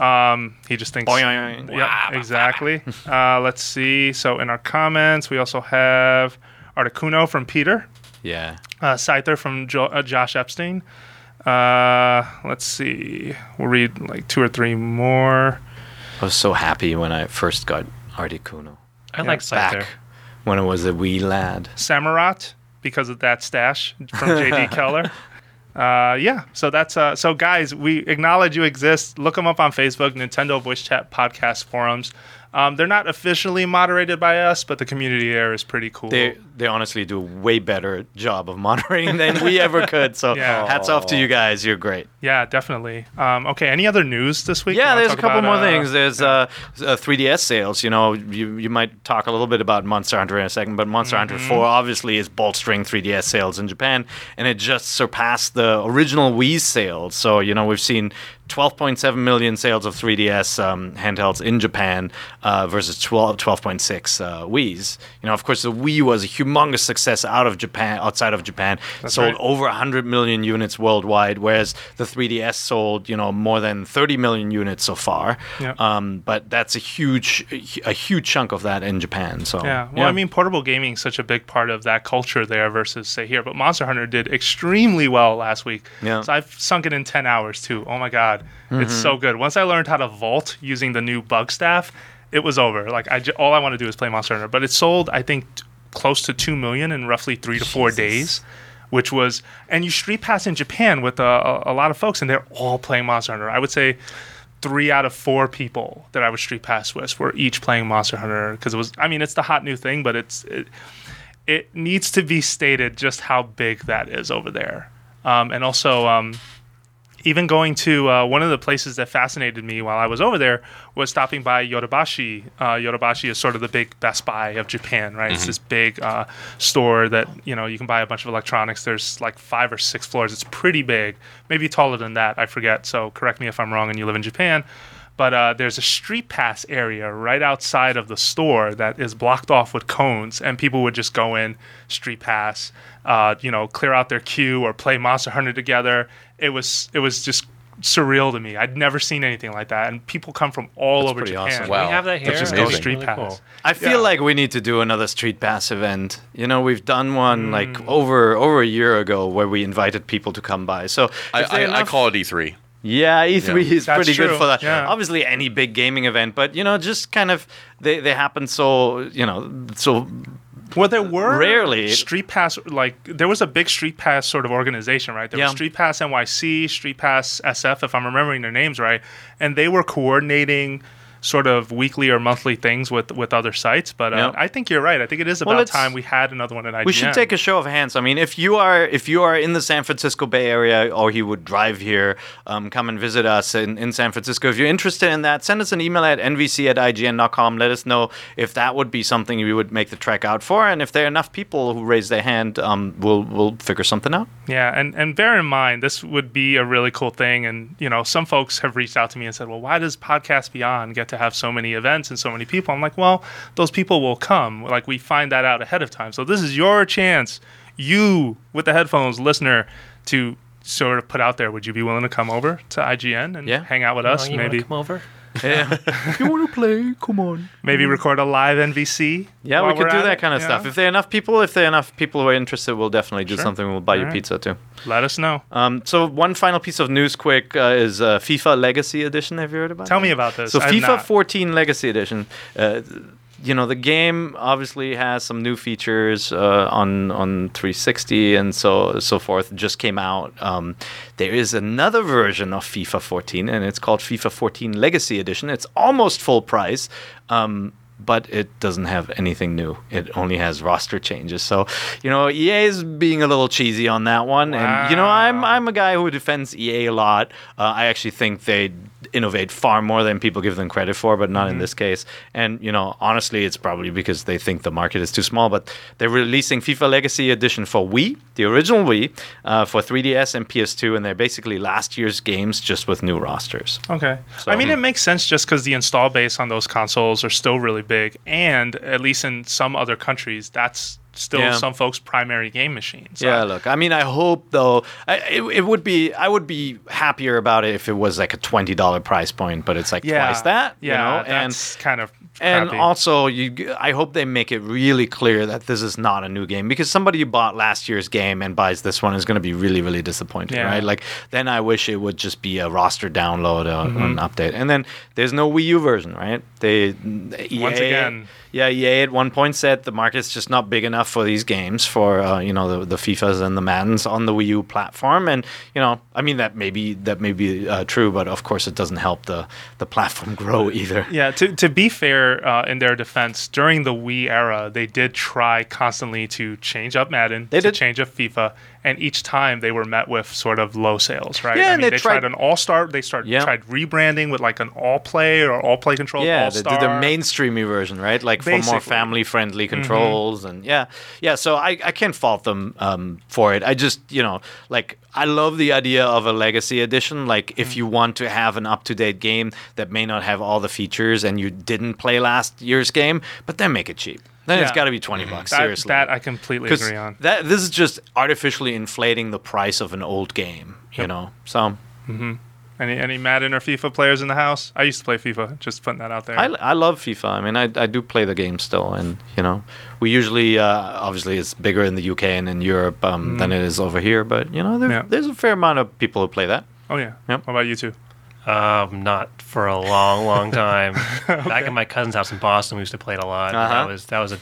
Um, he just thinks... Boing, boing, yeah, wow, exactly. uh, let's see. So in our comments, we also have Articuno from Peter. Yeah. Uh, Scyther from jo- uh, Josh Epstein. Uh, let's see. We'll read like two or three more. I was so happy when I first got Articuno. I yeah, like Scyther. When I was a wee lad. Samurott, because of that stash from J D Keller. Uh, yeah, so that's uh, so guys, we acknowledge you exist. Look them up on Facebook, Nintendo Voice Chat Podcast Forums. Um, they're not officially moderated by us, but the community there is pretty cool. They they honestly do a way better job of moderating than we ever could. So yeah. Hats off to you guys. You're great. Yeah, definitely. Um, okay, any other news this week? Yeah, there's a couple about, more uh, things. There's yeah. uh, uh, three D S sales. You know, you, you might talk a little bit about Monster Hunter in a second, but Monster mm-hmm. Hunter four obviously is bolstering three D S sales in Japan, and it just surpassed the original Wii sales. So, you know, we've seen twelve point seven million sales of three D S um, handhelds in Japan uh, versus twelve, twelve point six uh, Wiis. You know, of course, the Wii was a humongous success out of Japan, outside of Japan. That's sold right. over one hundred million units worldwide, whereas the three D S sold, you know, more than thirty million units so far. Yeah. Um, but that's a huge, a huge chunk of that in Japan. So yeah. Well, yeah. I mean, portable gaming is such a big part of that culture there versus say here. But Monster Hunter did extremely well last week. Yeah. So I've sunk it in ten hours too. Oh my god. Mm-hmm. It's so good. Once I learned how to vault using the new bug staff, it was over. Like I, j- all I want to do is play Monster Hunter. But it sold, I think, t- close to two million in roughly three Jesus. to four days, which was. And you street pass in Japan with uh, a, a lot of folks, and they're all playing Monster Hunter. I would say three out of four people that I would street pass with were each playing Monster Hunter because it was. I mean, it's the hot new thing, but it's it, it needs to be stated just how big that is over there, um, and also. Um, Even going to uh, one of the places that fascinated me while I was over there was stopping by Yodobashi. Uh, Yodobashi is sort of the big Best Buy of Japan, right? Mm-hmm. It's this big uh, store that, you know, you can buy a bunch of electronics. There's like five or six floors. It's pretty big, maybe taller than that. I forget, so correct me if I'm wrong and you live in Japan. But uh, there's a street pass area right outside of the store that is blocked off with cones, and people would just go in, street pass, uh, you know, clear out their queue or play Monster Hunter together. It was it was just surreal to me. I'd never seen anything like that, and people come from all That's over Japan. Awesome. Wow. We have that here. Just go street really pass. Cool. I feel yeah. like we need to do another street pass event. You know, we've done one mm. like over over a year ago where we invited people to come by. So I, I, enough- I call it E three. Yeah, E three yeah. is That's pretty true. Good for that. Yeah. Obviously, any big gaming event, but you know, just kind of they they happen so you know so. Well, there were rarely street pass like there was a big street pass sort of organization, right? There yeah. was Street Pass N Y C, Street Pass S F, if I'm remembering their names right, and they were coordinating sort of weekly or monthly things with, with other sites. But uh, yep. I think you're right. I think it is about well, time we had another one at I G N. We should take a show of hands. I mean, if you are if you are in the San Francisco Bay Area, or you would drive here, um, come and visit us in, in San Francisco. If you're interested in that, send us an email at n v c at i g n dot com. Let us know if that would be something we would make the trek out for. And if there are enough people who raise their hand, um, we'll we'll figure something out. Yeah, and, and bear in mind, this would be a really cool thing. And, you know, some folks have reached out to me and said, well, why does Podcast Beyond get to have so many events and so many people? I'm like, well, those people will come. Like, we find that out ahead of time. So this is your chance, you with the headphones, listener, to sort of put out there, would you be willing to come over to I G N and yeah. hang out with no, us? You maybe come over. Yeah. You want to play? Come on. Maybe record a live N V C. Yeah, we could do that it, kind of stuff. Know? If there are enough people, if there are enough people who are interested, we'll definitely do sure. something. We'll buy All you right. pizza too. Let us know. Um, so one final piece of news, quick, uh, is uh, FIFA Legacy Edition. Have you heard about? Tell that? me about this. So I'm FIFA not. fourteen Legacy Edition. Uh, You know, the game obviously has some new features uh, on on three sixty and so so forth. Just came out. Um, there is another version of FIFA fourteen, and it's called FIFA fourteen Legacy Edition. It's almost full price. Um, But it doesn't have anything new. It only has roster changes. So, you know, E A is being a little cheesy on that one. Wow. And, you know, I'm I'm a guy who defends E A a lot. Uh, I actually think they innovate far more than people give them credit for, but not mm-hmm. in this case. And, you know, honestly, it's probably because they think the market is too small, but they're releasing FIFA Legacy Edition for Wii, the original Wii, uh, for three D S and P S two, and they're basically last year's games just with new rosters. Okay. So, I mean, it makes sense just because the install base on those consoles are still really big, and at least in some other countries, that's still yeah. some folks' primary game machines. So. Yeah, look, I mean, I hope, though, I, it, it would be, I would be happier about it if it was like a twenty dollars price point, but it's like yeah, twice that, yeah, you know? That's and, kind of crappy. And also, you, I hope they make it really clear that this is not a new game, because somebody who bought last year's game and buys this one is going to be really, really disappointed, yeah. right? Like, then I wish it would just be a roster download or mm-hmm. an update. And then there's no Wii U version, right? They, E A, Once again. Yeah, E A at one point said the market's just not big enough for these games, for uh, you know, the, the FIFAs and the Maddens on the Wii U platform, and you know, I mean, that may be that may be uh, true, but of course it doesn't help the, the platform grow either. Yeah, to to be fair, uh, in their defense, during the Wii era, they did try constantly to change up Madden, they to did change up FIFA, and each time they were met with sort of low sales, right? Yeah, I mean, they, they tried, tried an all-star, they start yeah. tried rebranding with like an all-play or all-play control. Yeah, all-star. They did the mainstreamy version, right? Like Basically. For more family-friendly controls, mm-hmm. and yeah. Yeah, so I, I can't fault them um, for it. I just, you know, like, I love the idea of a legacy edition. Like, if you want to have an up-to-date game that may not have all the features and you didn't play last year's game, but then make it cheap. Then yeah. it's got to be twenty bucks, that, seriously. That I completely agree on. That, this is just artificially inflating the price of an old game, you yep. know? So... Mm-hmm. Any any Madden or FIFA players in the house? I used to play FIFA, just putting that out there. I, I love FIFA. I mean, I I do play the game still. And, you know, we usually, uh, obviously, it's bigger in the U K and in Europe um, mm. than it is over here. But, you know, there, yeah. there's a fair amount of people who play that. Oh, yeah. Yep. What about you two? Um, not for a long, long time. okay. Back at my cousin's house in Boston, we used to play it a lot. Uh-huh. That was That was a...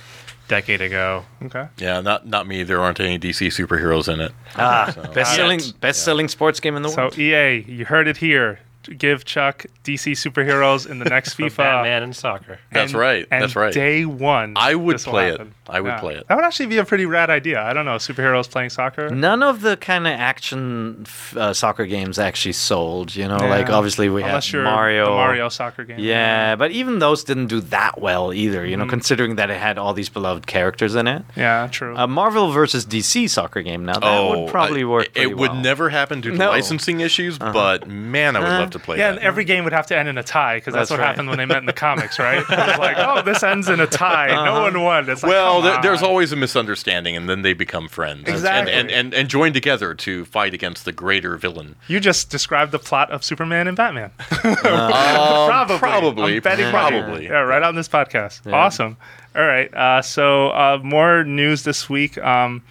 decade ago. Okay. Yeah, not not me. There aren't any D C superheroes in it. Ah, so. best selling best yeah. selling sports game in the world. So E A, you heard it here. Give Chuck D C superheroes in the next FIFA. Batman and soccer. That's and, right. And That's right. Day one. I would play it. I would yeah. play it. That would actually be a pretty rad idea. I don't know. Superheroes playing soccer. None of the kind of action uh, soccer games actually sold. You know, yeah. like obviously we Unless had Mario. The Mario soccer game. Yeah, yeah, but even those didn't do that well either. You know, mm-hmm. considering that it had all these beloved characters in it. Yeah, true. A Marvel versus D C soccer game. Now that oh, would probably uh, work. It would well. never happen due to no. licensing issues. Uh-huh. But man, I would uh-huh. love to. Play yeah, that. And every game would have to end in a tie because that's, that's what right. happened when they met in the comics, right? It was like, oh, this ends in a tie. Uh-huh. No one won. It's like, well, there, there's always a misunderstanding, and then they become friends. Exactly. And, and, and, and join together to fight against the greater villain. You just described the plot of Superman and Batman. uh, probably. Probably. I'm betting probably. probably. Yeah, right on this podcast. Yeah. Awesome. All right. Uh, so uh, more news this week. Um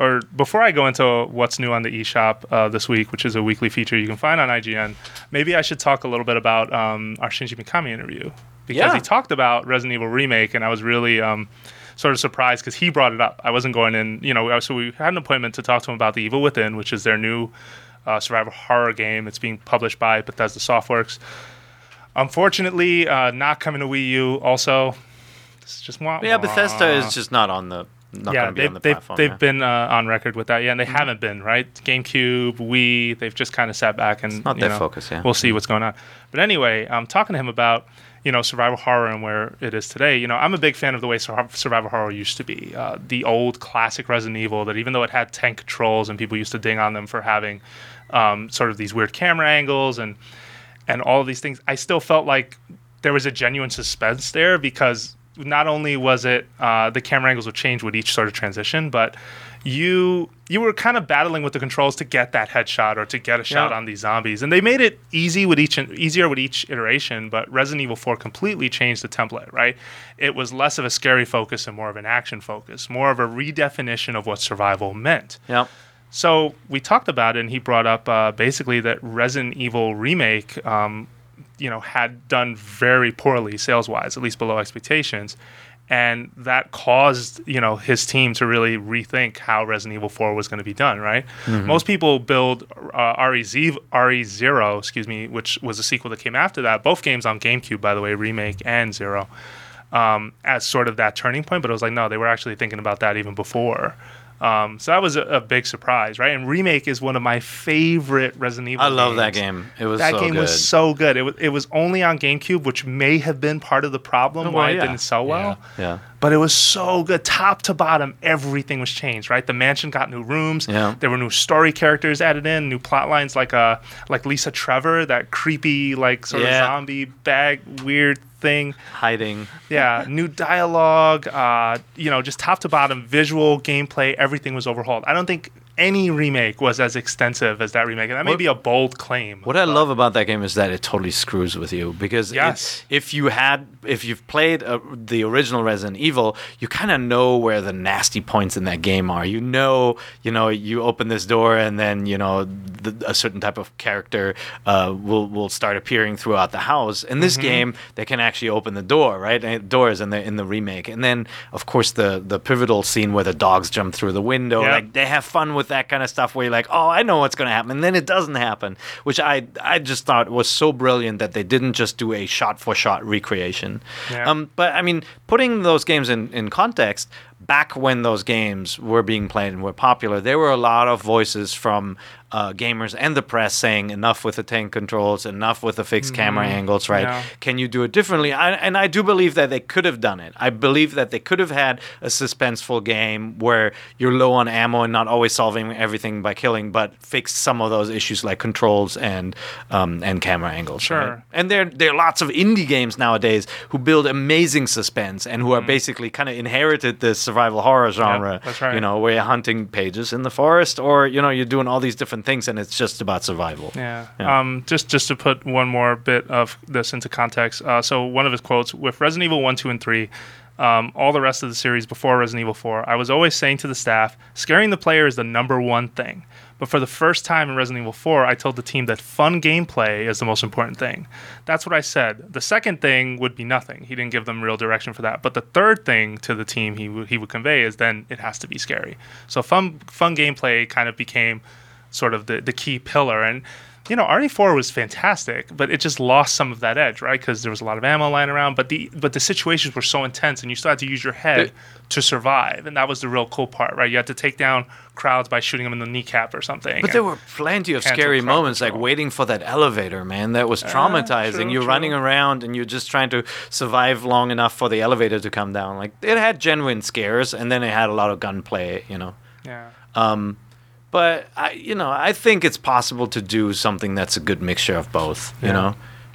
Or before I go into what's new on the eShop uh, this week, which is a weekly feature you can find on I G N, maybe I should talk a little bit about um, our Shinji Mikami interview. Because yeah. he talked about Resident Evil Remake, and I was really um, sort of surprised because he brought it up. I wasn't going in, you know, so we had an appointment to talk to him about The Evil Within, which is their new uh, survival horror game. It's being published by Bethesda Softworks. Unfortunately, uh, not coming to Wii U also. It's just wah, yeah, wah. Bethesda is just not on the... Not yeah, they've, the they've, they've yeah. been uh, on record with that. Yeah, and they mm-hmm. haven't been, right? GameCube, Wii, they've just kind of sat back and it's not their know, focus, yeah. we'll see what's going on. But anyway, I'm talking to him about, you know, survival horror and where it is today. You know, I'm a big fan of the way survival horror used to be. Uh, the old classic Resident Evil that even though it had tank controls and people used to ding on them for having um, sort of these weird camera angles and, and all of these things, I still felt like there was a genuine suspense there because... not only was it uh, the camera angles would change with each sort of transition, but you you were kind of battling with the controls to get that headshot or to get a shot yeah. on these zombies. And they made it easy with each easier with each iteration, but Resident Evil four completely changed the template, right? It was less of a scary focus and more of an action focus, more of a redefinition of what survival meant. Yeah. So we talked about it, and he brought up uh, basically that Resident Evil Remake um, you know, had done very poorly sales-wise, at least below expectations. And that caused, you know, his team to really rethink how Resident Evil four was going to be done, right? Mm-hmm. Most people build uh, R E zero, excuse me, which was a sequel that came after that, both games on GameCube, by the way, Remake and Zero, um, as sort of that turning point. But it was like, no, they were actually thinking about that even before Um, so that was a, a big surprise, right? And Remake is one of my favorite Resident Evil games. I love games. that game. It was that so game good. was so good. It was it was only on GameCube, which may have been part of the problem oh, why yeah. it didn't sell well. Yeah. yeah. But it was so good. Top to bottom, everything was changed, right? The mansion got new rooms. Yeah. There were new story characters added in, new plot lines like uh like Lisa Trevor, that creepy like sort yeah. of zombie bag weird thing hiding. Yeah, new dialogue, uh, you know, just top to bottom, visual, gameplay, everything was overhauled. I don't think any remake was as extensive as that remake. And that what, may be a bold claim. What I love about that game is that it totally screws with you because yes. it, if you had, if you've played uh, the original Resident Evil, you kind of know where the nasty points in that game are. You know, you know, you open this door and then you know the, a certain type of character uh, will will start appearing throughout the house. In this mm-hmm. game, they can actually open the door, right? And doors in the in the remake, and then of course the the pivotal scene where the dogs jump through the window. Yep. Like they have fun with that kind of stuff where you're like, oh, I know what's going to happen, and then it doesn't happen, which I I just thought was so brilliant that they didn't just do a shot-for-shot recreation. Yeah. Um, but, I mean, putting those games in, in context, back when those games were being played and were popular, there were a lot of voices from uh, gamers and the press saying, enough with the tank controls, enough with the fixed mm-hmm. camera angles, right? Yeah. Can you do it differently? I, and I do believe that they could have done it. I believe that they could have had a suspenseful game where you're low on ammo and not always solving everything by killing, but fixed some of those issues like controls and um, and camera angles. Sure. Right? And there, there are lots of indie games nowadays who build amazing suspense and who mm-hmm. are basically kind of inherited this survival horror genre, yep, that's right. you know, where you're hunting pages in the forest, or you know, you're doing all these different things, and it's just about survival. Yeah. yeah. Um. Just just to put one more bit of this into context. Uh. So one of his quotes: "With Resident Evil one, two, and three, um, all the rest of the series before Resident Evil four, I was always saying to the staff, scaring the player is the number one thing. But for the first time in Resident Evil four, I told the team that fun gameplay is the most important thing. That's what I said. The second thing would be nothing." He didn't give them real direction for that. But the third thing to the team he, w- he would convey is then it has to be scary. So fun fun gameplay kind of became sort of the, the key pillar. And, you know, R E four was fantastic, but it just lost some of that edge, right? Because there was a lot of ammo lying around. But the but the situations were so intense, and you still had to use your head to survive. And that was the real cool part, right? You had to take down crowds by shooting them in the kneecap or something. But there were plenty of scary moments, control. like waiting for that elevator, man. That was traumatizing. Uh, true, you're true. running around and you're just trying to survive long enough for the elevator to come down. Like it had genuine scares, and then it had a lot of gunplay, you know. Yeah. Um, but I, you know, I think it's possible to do something that's a good mixture of both, you yeah. know.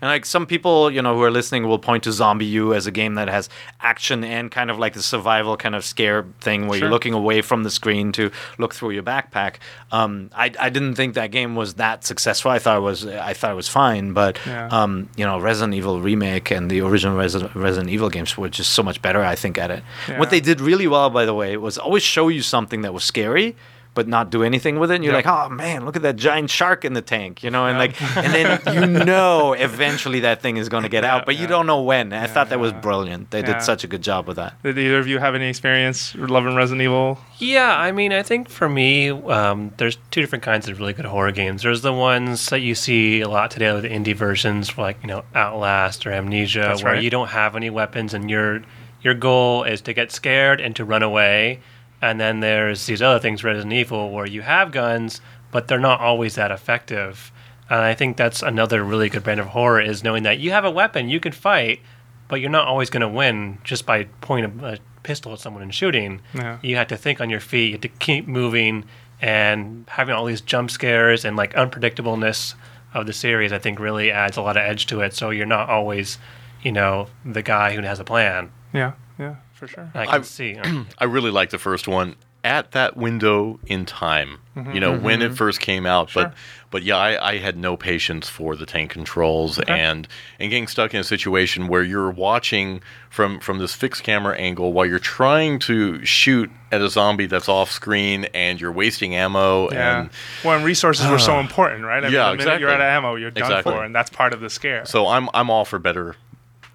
And like some people, you know, who are listening will point to Zombie U as a game that has action and kind of like the survival kind of scare thing where sure. you're looking away from the screen to look through your backpack. Um, I, I didn't think that game was that successful. I thought it was I thought it was fine, but yeah. um, you know, Resident Evil Remake and the original Res- Resident Evil games were just so much better, I think, at it. Yeah. What they did really well, by the way, was always show you something that was scary, but not do anything with it. And you're yep. like, oh, man, look at that giant shark in the tank, you know? And yep. like, and then you know eventually that thing is going to get yeah, out, but yeah. you don't know when. I yeah, thought that yeah. was brilliant. They yeah. did such a good job with that. Did either of you have any experience loving Resident Evil? Yeah, I mean, I think for me, um, there's two different kinds of really good horror games. There's the ones that you see a lot today, like the indie versions for like, you know, Outlast or Amnesia, That's where right. you don't have any weapons and your your goal is to get scared and to run away. And then there's these other things, Resident Evil, where you have guns, but they're not always that effective. And I think that's another really good brand of horror is knowing that you have a weapon, you can fight, but you're not always going to win just by pointing a pistol at someone and shooting. Yeah. You have to think on your feet, you have to keep moving, and having all these jump scares and like unpredictableness of the series, I think really adds a lot of edge to it. So you're not always, you know, the guy who has a plan. Yeah, yeah. For sure. I can I, see. Okay. I really like the first one at that window in time, mm-hmm, you know, mm-hmm. when it first came out. Sure. But but yeah, I, I had no patience for the tank controls okay. and and getting stuck in a situation where you're watching from, from this fixed camera angle while you're trying to shoot at a zombie that's off screen and you're wasting ammo. Yeah. And, well, and resources uh, were so important, right? I yeah, mean, the minute exactly. you're out of ammo, you're done exactly. for, and that's part of the scare. So I'm I'm all for better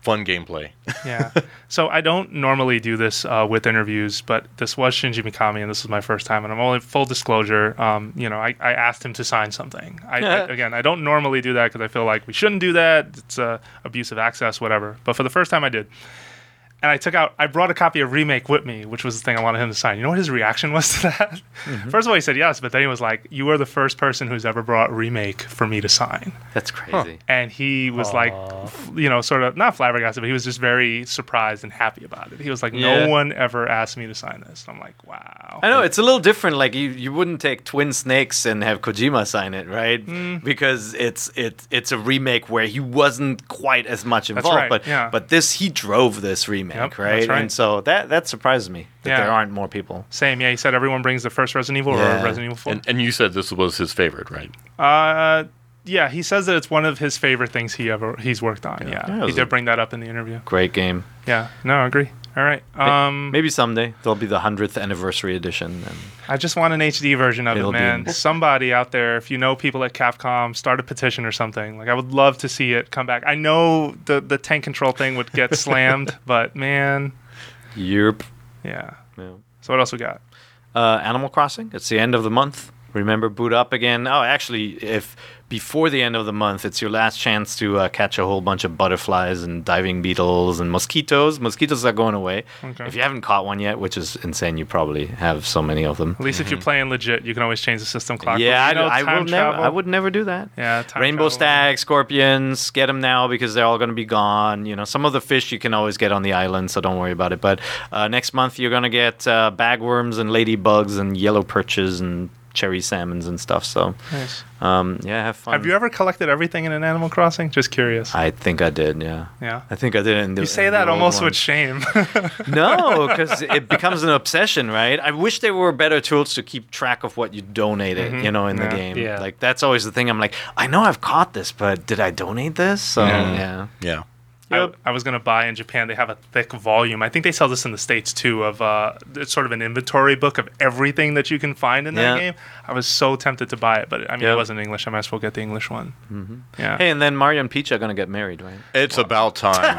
fun gameplay. yeah. So I don't normally do this uh, with interviews, but this was Shinji Mikami, and this was my first time. And I'm only full disclosure. Um, you know, I, I asked him to sign something. I, I, again, I don't normally do that because I feel like we shouldn't do that. It's uh, abusive access, whatever. But for the first time, I did. And I took out, I brought a copy of Remake with me, which was the thing I wanted him to sign. You know what his reaction was to that? Mm-hmm. First of all, he said yes, but then he was like, you are the first person who's ever brought Remake for me to sign. That's crazy. Huh. And he was Aww. like, you know, sort of, not flabbergasted, but he was just very surprised and happy about it. He was like, yeah. no one ever asked me to sign this. And I'm like, wow. I know, it's a little different. Like, you, you wouldn't take Twin Snakes and have Kojima sign it, right? Mm. Because it's it, it's a remake where he wasn't quite as much involved. Right. But, yeah. but this, he drove this remake. Yep, right? right, and so that that surprises me that yeah. there aren't more people. Same, yeah. He said everyone brings the first Resident Evil yeah. or Resident Evil Four. And, and you said this was his favorite, right? Uh, yeah. He says that it's one of his favorite things he ever he's worked on. Yeah, yeah. yeah he did bring that up in the interview. Great game. Yeah. No, I agree. All right. Um, maybe someday there'll be the hundredth anniversary edition. And I just want an H D version of it, man. Be... Somebody out there, if you know people at Capcom, start a petition or something. Like, I would love to see it come back. I know the the tank control thing would get slammed, but man. Yep. Yeah. yeah. So what else we got? Uh, Animal Crossing. It's the end of the month. Remember, boot up again. Oh, actually, if before the end of the month, it's your last chance to uh, catch a whole bunch of butterflies and diving beetles and mosquitoes. Mosquitoes are going away. Okay. If you haven't caught one yet, which is insane, you probably have so many of them. At least mm-hmm. if you're playing legit, you can always change the system clock. Yeah, you know, I, I, will never, I would never do that. Yeah, time Rainbow travel. Stag, scorpions, get them now because they're all going to be gone. You know, some of the fish you can always get on the island, so don't worry about it. But uh, next month, you're going to get uh, bagworms and ladybugs and yellow perches and cherry salmons and stuff, so nice. um yeah have fun. Have you ever collected everything in an Animal Crossing? Just curious. I think I did, yeah yeah I think I did in the, you say that almost one. With shame. No, because it becomes an obsession, right? I wish there were better tools to keep track of what you donated, mm-hmm. you know, in yeah. the game. Yeah. Like, that's always the thing. I'm like, I know I've caught this, but did I donate this? So yeah yeah, yeah. Yep. I, I was going to buy in Japan. They have a thick volume. I think they sell this in the States, too, of uh, it's sort of an inventory book of everything that you can find in that yeah. game. I was so tempted to buy it, but I mean, yep. it wasn't English. I might as well get the English one. Mm-hmm. Yeah. Hey, and then Mario and Peach are going to get married, right? It's wow. about time.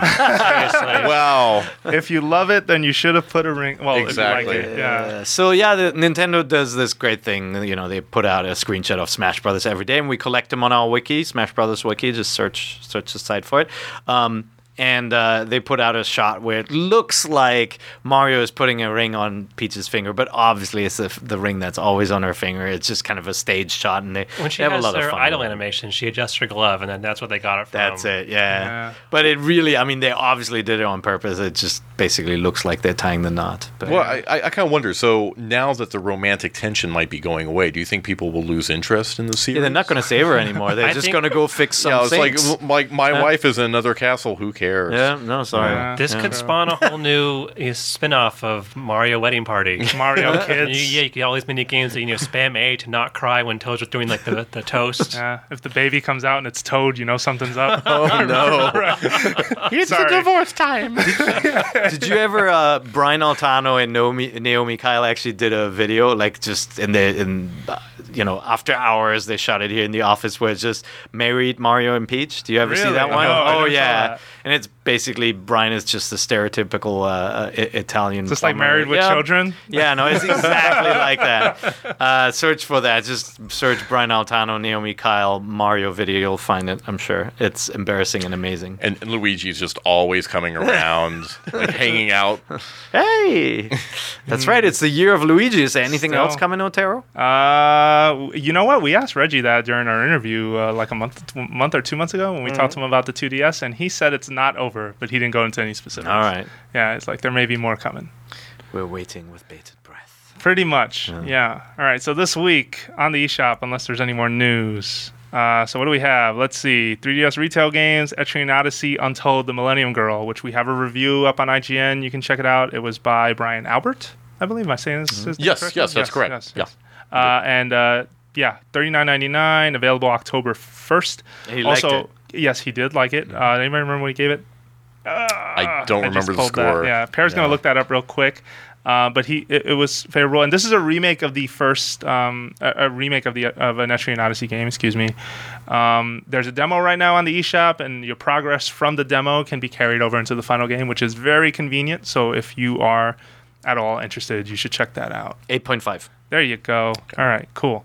Wow. If you love it, then you should have put a ring. Well, exactly. If you like it, yeah. Yeah. So, yeah, the, Nintendo does this great thing. You know, they put out a screenshot of Smash Brothers every day, and we collect them on our wiki, Smash Brothers wiki. Just search, search the site for it. Um, And uh, they put out a shot where it looks like Mario is putting a ring on Peach's finger, but obviously it's the, the ring that's always on her finger. It's just kind of a stage shot, and they, when she they has have a lot of fun. When she has her idle animation, she adjusts her glove, and then that's what they got it from. That's it, yeah. yeah. But it really, I mean, they obviously did it on purpose. It just basically looks like they're tying the knot. But, well, yeah. I, I kind of wonder, so now that the romantic tension might be going away, do you think people will lose interest in the series? Yeah, they're not going to save her anymore. They're just think... going to go fix some yeah, it's things. Like, like my yeah. wife is in another castle. Who cares? Yeah, no, sorry. Yeah, this yeah. could spawn a whole new uh, spin-off of Mario Wedding Party. Mario Kids. You, yeah, you get all these mini games that you know, spam A to not cry when Toad's doing like the, the toast. Yeah, if the baby comes out and it's Toad, you know something's up. Oh, no. It's the divorce time. Did you ever, uh, Brian Altano and Naomi, Naomi Kyle actually did a video, like just in the, in, you know, after hours, they shot it here in the office where it's just married Mario and Peach. Do you ever really? see that one? No, oh, yeah. And it's basically, Brian is just the stereotypical uh, I- Italian. Just like Married with yeah. Children? Yeah, no, it's exactly like that. Uh, search for that. Just search Brian Altano, Naomi Kyle, Mario video. You'll find it, I'm sure. It's embarrassing and amazing. And, and Luigi's just always coming around, like hanging out. Hey! That's right. It's the year of Luigi. Is there anything Still, else coming, Otero? Uh, you know what? We asked Reggie that during our interview uh, like a month, month or two months ago when we mm-hmm. talked to him about the two D S, and he said it's not over, but he didn't go into any specifics. All right. Yeah, it's like there may be more coming. We're waiting with bated breath. Pretty much, yeah. yeah. All right, so this week on the eShop, unless there's any more news. Uh, so what do we have? Let's see. three D S retail games, Etrian Odyssey, Untold, The Millennium Girl, which we have a review up on I G N. You can check it out. It was by Brian Albert, I believe. Am I saying this? Mm-hmm. Is yes, yes, yes, that's correct. Yes, yes. Yeah. Uh, and, uh, yeah, thirty-nine ninety-nine, available October first. He also, liked it. Yes, he did like it. Uh, anybody remember what he gave it? Uh, I don't I remember the score. That. Yeah, Pear's yeah. going to look that up real quick. Uh, but he it, it was favorable. And this is a remake of the first, um, a, a remake of the of an Etrian Odyssey game, excuse me. Um, there's a demo right now on the eShop, and your progress from the demo can be carried over into the final game, which is very convenient. So if you are at all interested, you should check that out. eight point five. There you go. Okay. All right, cool.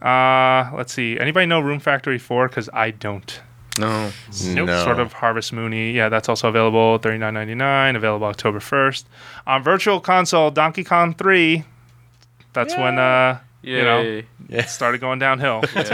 Uh, let's see. Anybody know Room Factory four? Because I don't. No. Nope. No. Sort of Harvest Moony. Yeah, that's also available. thirty-nine ninety-nine, available October first. On Virtual Console, Donkey Kong three. That's Yay. when, uh, Yay. you know, yeah. it started going downhill. Yeah.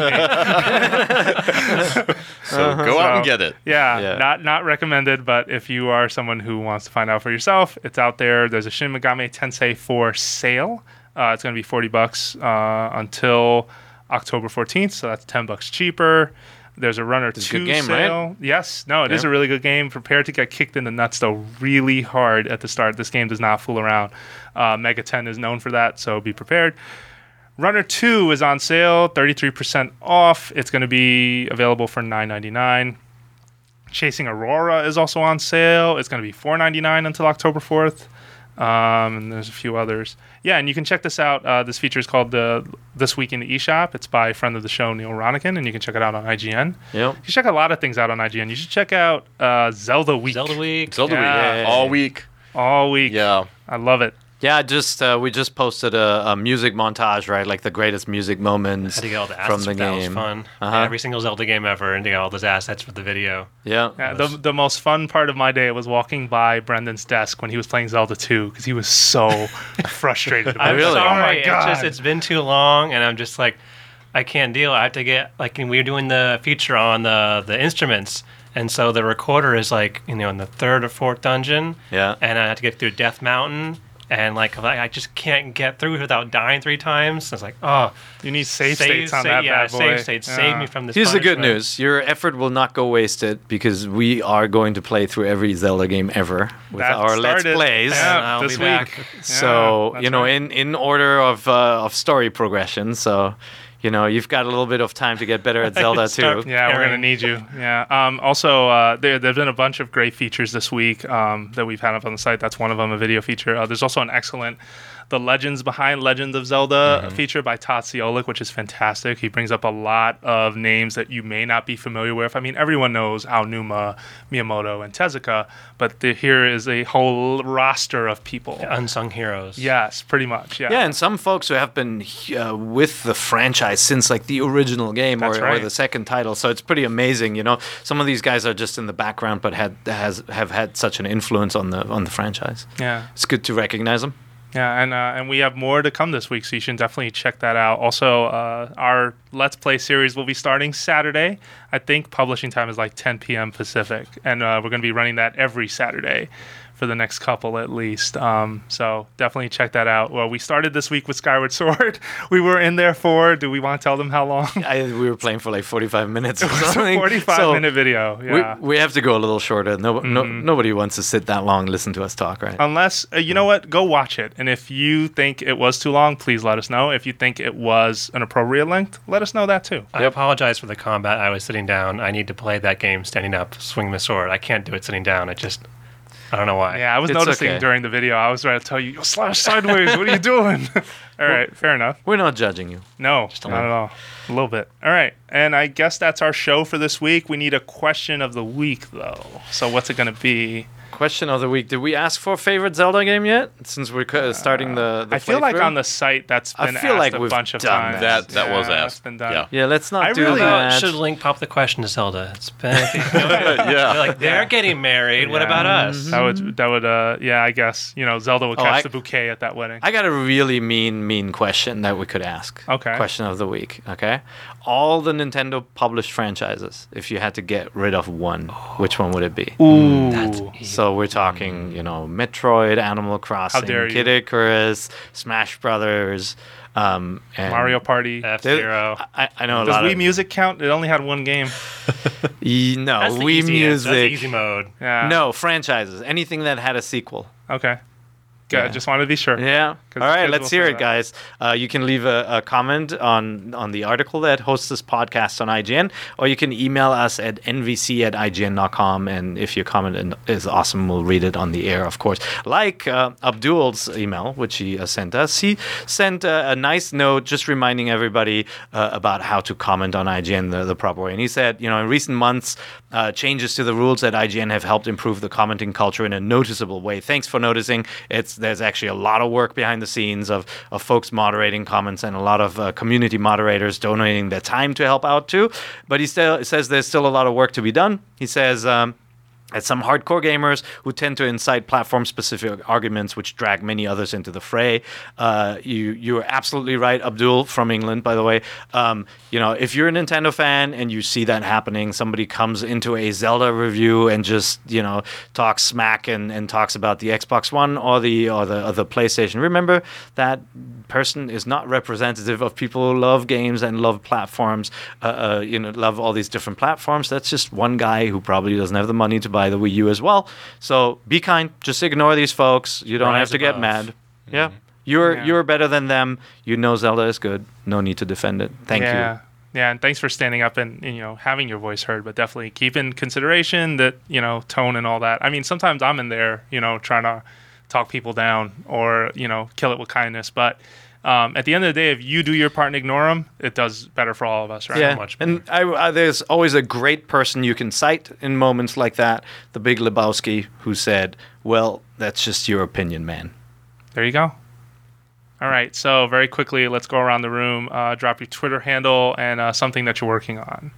so uh-huh. go so, out and get it. Yeah, yeah. Not, not recommended, but if you are someone who wants to find out for yourself, it's out there. There's a Shin Megami Tensei four sale. Uh, it's going to be forty bucks uh, until October fourteenth, so that's ten bucks cheaper. There's a Runner it's two a good game, sale. Right? Yes. No, it yeah. is a really good game. Prepare to get kicked in the nuts, though, really hard at the start. This game does not fool around. Uh, Mega ten is known for that, so be prepared. Runner two is on sale, thirty-three percent off. It's going to be available for nine ninety-nine. Chasing Aurora is also on sale. It's going to be four ninety-nine until October fourth. Um, and there's a few others. Yeah, and you can check this out. Uh, this feature is called the This Week in the eShop. It's by friend of the show, Neil Ronikin, and you can check it out on I G N. Yep. You should check a lot of things out on I G N. You should check out uh, Zelda Week. Zelda Week. Zelda yeah. Week. Yeah. All week. All week. Yeah. I love it. Yeah, just uh, we just posted a, a music montage, right? Like the greatest music moments I had to get all the assets from the game. That was fun. Uh-huh. Every single Zelda game ever, and to get all those assets for the video. Yeah. yeah the the most fun part of my day was walking by Brendan's desk when he was playing Zelda two, because he was so frustrated. I'm really? sorry. Oh my God. It's just it's been too long, and I'm just like, I can't deal. I have to get like we were doing the feature on the the instruments. And so the recorder is like you know in the third or fourth dungeon. Yeah. And I had to get through Death Mountain. And, like, I just can't get through without dying three times. It's like, oh. You need save, save states on save, that yeah, bad boy. Save states. Yeah. Save me from this Here's punishment. The good news. Your effort will not go wasted, because we are going to play through every Zelda game ever with that our started. Let's Plays. Yeah, and I'll this be back. Week. Yeah, so, you know, right. in, in order of uh, of story progression. So, you know, you've got a little bit of time to get better at Zelda, too. Yeah, we're going to need you. Yeah. Um, also, uh, there there have been a bunch of great features this week um, that we've had up on the site. That's one of them, a video feature. Uh, there's also an excellent The Legends Behind Legend of Zelda mm-hmm. feature by Tatsi Olik, which is fantastic. He brings up a lot of names that you may not be familiar with. I mean, everyone knows Aonuma, Miyamoto, and Tezuka, but the, here is a whole roster of people. Yeah, unsung heroes. Yes, pretty much. Yeah, yeah, and some folks who have been uh, with the franchise since like the original game or, right. or the second title, so it's pretty amazing. You know, some of these guys are just in the background, but had has have had such an influence on the on the franchise. Yeah, it's good to recognize them. Yeah, and uh, and we have more to come this week, so you should definitely check that out. Also, uh, our Let's Play series will be starting Saturday. I think publishing time is like ten p.m. Pacific, and uh, we're going to be running that every Saturday for the next couple at least. Um, so definitely check that out. Well, we started this week with Skyward Sword. We were in there for, do we want to tell them how long? I, we were playing for like forty-five minutes or something. forty-five minute so video, yeah. We, we have to go a little shorter. No, mm-hmm. no, nobody wants to sit that long and listen to us talk, right? Unless, uh, you know what, go watch it. And if you think it was too long, please let us know. If you think it was an appropriate length, let us know that too. I yep. apologize for the combat. I was sitting down. I need to play that game standing up, swing the sword. I can't do it sitting down. It just... I don't know why. Yeah, I was it's noticing okay. during the video. I was trying to tell you, you'll slash sideways. What are you doing? All right, well, fair enough. We're not judging you. No, just not at all. A little bit. All right, and I guess that's our show for this week. We need a question of the week, though. So what's it going to be? Question of the week. Did we ask for favorite Zelda game yet? Since we're uh, starting the, the I feel like on the site that's been I feel asked like a we've bunch of done times. That that yeah, was asked. Been done. Yeah. yeah, let's not I do really that. Should Link pop the question to Zelda? It's been yeah. They're like they're yeah. getting married. Yeah. What about us? Mm-hmm. That would that would uh yeah I guess you know Zelda would oh, catch I, the bouquet at that wedding. I got a really mean mean question that we could ask. Okay. Question of the week. Okay. All the Nintendo published franchises. If you had to get rid of one, which one would it be? Ooh, that's so we're talking, you know, Metroid, Animal Crossing, Kid Icarus, Smash Brothers, um, and Mario Party, F-Zero. I, I know a lot. Does Wii Music count? It only had one game. e- no, that's Wii easy, Music. That's easy mode. Yeah. No franchises. Anything that had a sequel. Okay. Good. Yeah. Just wanted to be sure. Yeah. All right. Let's hear it, that. guys. Uh, you can leave a, a comment on, on the article that hosts this podcast on I G N, or you can email us at n v c at i g n dot com. And if your comment is awesome, we'll read it on the air, of course. Like uh, Abdul's email, which he uh, sent us, he sent uh, a nice note just reminding everybody uh, about how to comment on I G N the, the proper way. And he said, you know, in recent months, Uh, changes to the rules at I G N have helped improve the commenting culture in a noticeable way. Thanks for noticing. It's there's actually a lot of work behind the scenes of, of folks moderating comments and a lot of uh, community moderators donating their time to help out too. But he still says there's still a lot of work to be done. He says... Um, At some hardcore gamers who tend to incite platform-specific arguments which drag many others into the fray. Uh, you you are absolutely right, Abdul, from England, by the way. Um, you know, if you're a Nintendo fan and you see that happening, somebody comes into a Zelda review and just, you know, talks smack and, and talks about the Xbox One or the, or the or the PlayStation. Remember, that person is not representative of people who love games and love platforms, uh, uh, you know, love all these different platforms. That's just one guy who probably doesn't have the money to buy by the Wii U as well. So be kind. Just ignore these folks. You don't Rise have to above. Get mad. Mm-hmm. Yeah. You're yeah. you're better than them. You know Zelda is good. No need to defend it. Thank yeah. you. Yeah. Yeah, and thanks for standing up and, and, you know, having your voice heard, but definitely keep in consideration that, you know, tone and all that. I mean, sometimes I'm in there, you know, trying to talk people down or, you know, kill it with kindness, but Um, at the end of the day, if you do your part and ignore them, it does better for all of us, right? Yeah, much and I, I, there's always a great person you can cite in moments like that, the Big Lebowski, who said, well, that's just your opinion, man. There you go. All right, so very quickly, let's go around the room, uh, drop your Twitter handle and uh, something that you're working on.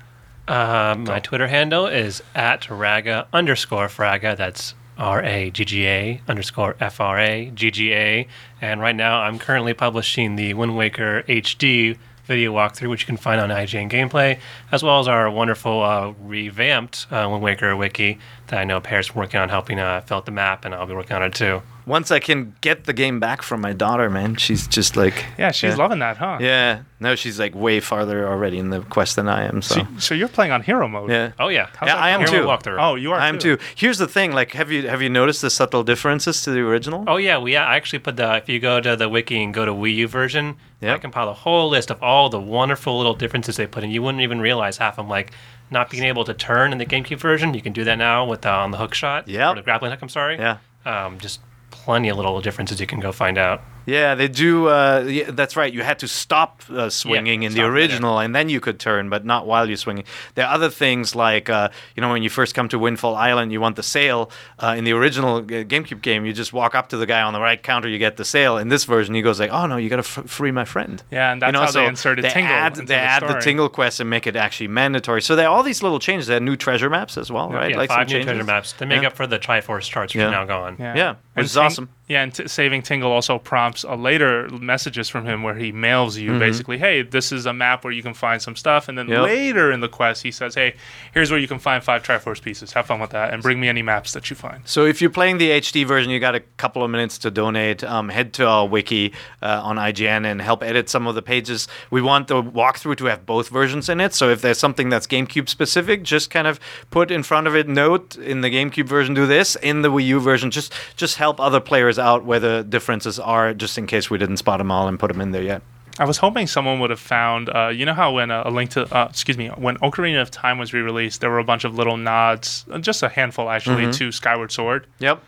Uh, my Twitter handle is at raga underscore fraga. That's R A G G A underscore F R A G G A. And right now I'm currently publishing the Wind Waker H D video walkthrough, which you can find on I G N Gameplay, as well as our wonderful uh, revamped uh, Wind Waker wiki that I know Paris working on helping uh, fill out the map, and I'll be working on it too. Once I can get the game back from my daughter, man, she's just like... Yeah, she's yeah. loving that, huh? Yeah. No, she's like way farther already in the quest than I am, so... So, so you're playing on hero mode? Yeah. Oh, yeah. How's yeah, I am too. Walkthrough? Oh, you are I am too. too. Here's the thing, like, have you have you noticed the subtle differences to the original? Oh, yeah. We, I actually put the... If you go to the wiki and go to Wii U version, yep. I compiled a whole list of all the wonderful little differences they put in. You wouldn't even realize half of them, like... Not being able to turn in the GameCube version, you can do that now with uh, on the hook shot. Yeah, or the grappling hook. I'm sorry. Yeah, um, just plenty of little differences you can go find out. Yeah, they do. Uh, yeah, that's right. You had to stop uh, swinging yeah, in stop the original, right, and then you could turn, but not while you're swinging. There are other things like uh, you know, when you first come to Windfall Island, you want the sail. Uh, in the original GameCube game, you just walk up to the guy on the right counter, you get the sail. In this version, he goes like, "Oh no, you got to f- free my friend." Yeah, and that's you know, how so they inserted they tingle. Add, into they the add story. The tingle quest and make it actually mandatory. So there are all these little changes. There are new treasure maps as well, yeah, right? Yeah, like five new changes. treasure maps to make yeah. up for the Triforce charts which yeah. are now gone. Yeah, yeah. which is ting- awesome. Yeah, and t- saving tingle also prompts a later messages from him where he mails you mm-hmm. basically, hey, this is a map where you can find some stuff, and then yep. later in the quest he says, hey, here's where you can find five Triforce pieces, have fun with that, and bring me any maps that you find. So if you're playing the H D version, you got a couple of minutes to donate. Um, head to our wiki uh, on I G N and help edit some of the pages. We want the walkthrough to have both versions in it, so if there's something that's GameCube specific, just kind of put in front of it, note, in the GameCube version do this, in the Wii U version just, just help other players out where the differences are, just in case we didn't spot them all and put them in there yet. I was hoping someone would have found, uh, you know how when uh, a link to, uh, excuse me, when Ocarina of Time was re-released, there were a bunch of little nods, just a handful actually, mm-hmm. to Skyward Sword. Yep.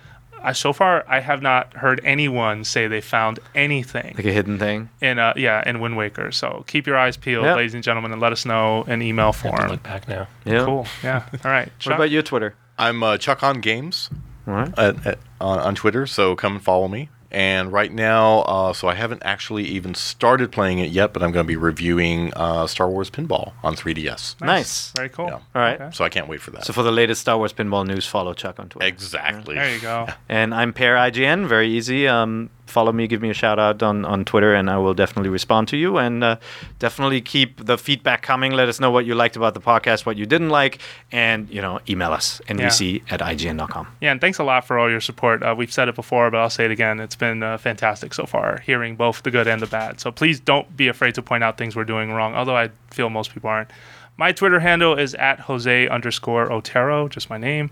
Uh, so far, I have not heard anyone say they found anything. Like a hidden thing? In, uh, yeah, in Wind Waker. So keep your eyes peeled, yep. ladies and gentlemen, and let us know in email form. I have to look back now. Yeah. Cool. Yeah. All right. Chuck? What about your Twitter? I'm uh, Chuck on Games all right. at, at, on, on Twitter, so come and follow me. And right now, uh, so I haven't actually even started playing it yet, but I'm going to be reviewing uh, Star Wars Pinball on three D S. Nice. nice. Very cool. Yeah. All right. Okay. So I can't wait for that. So for the latest Star Wars Pinball news, follow Chuck on Twitter. Exactly. Yeah. There you go. Yeah. And I'm Peer I G N. Very easy. Um, follow me. Give me a shout out on, on Twitter, and I will definitely respond to you. And uh, definitely keep the feedback coming. Let us know what you liked about the podcast, what you didn't like, and you know, email us, N B C yeah. at I G N dot com. Yeah, and thanks a lot for all your support. Uh, we've said it before, but I'll say it again. It's been uh, fantastic so far, hearing both the good and the bad. So please don't be afraid to point out things we're doing wrong, although I feel most people aren't. My Twitter handle is at Jose underscore Otero, just my name.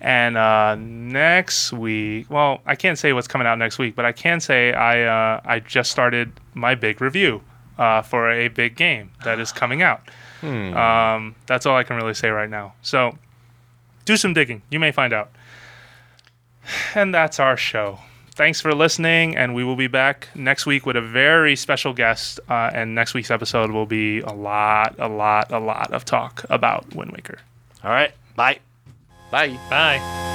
And uh, next week, well, I can't say what's coming out next week, but I can say I uh, I just started my big review uh, for a big game that is coming out. Hmm. Um, that's all I can really say right now. So do some digging. You may find out. And that's our show. Thanks for listening, and we will be back next week with a very special guest, uh, and next week's episode will be a lot, a lot, a lot of talk about Wind Waker. All right. Bye. Bye. Bye.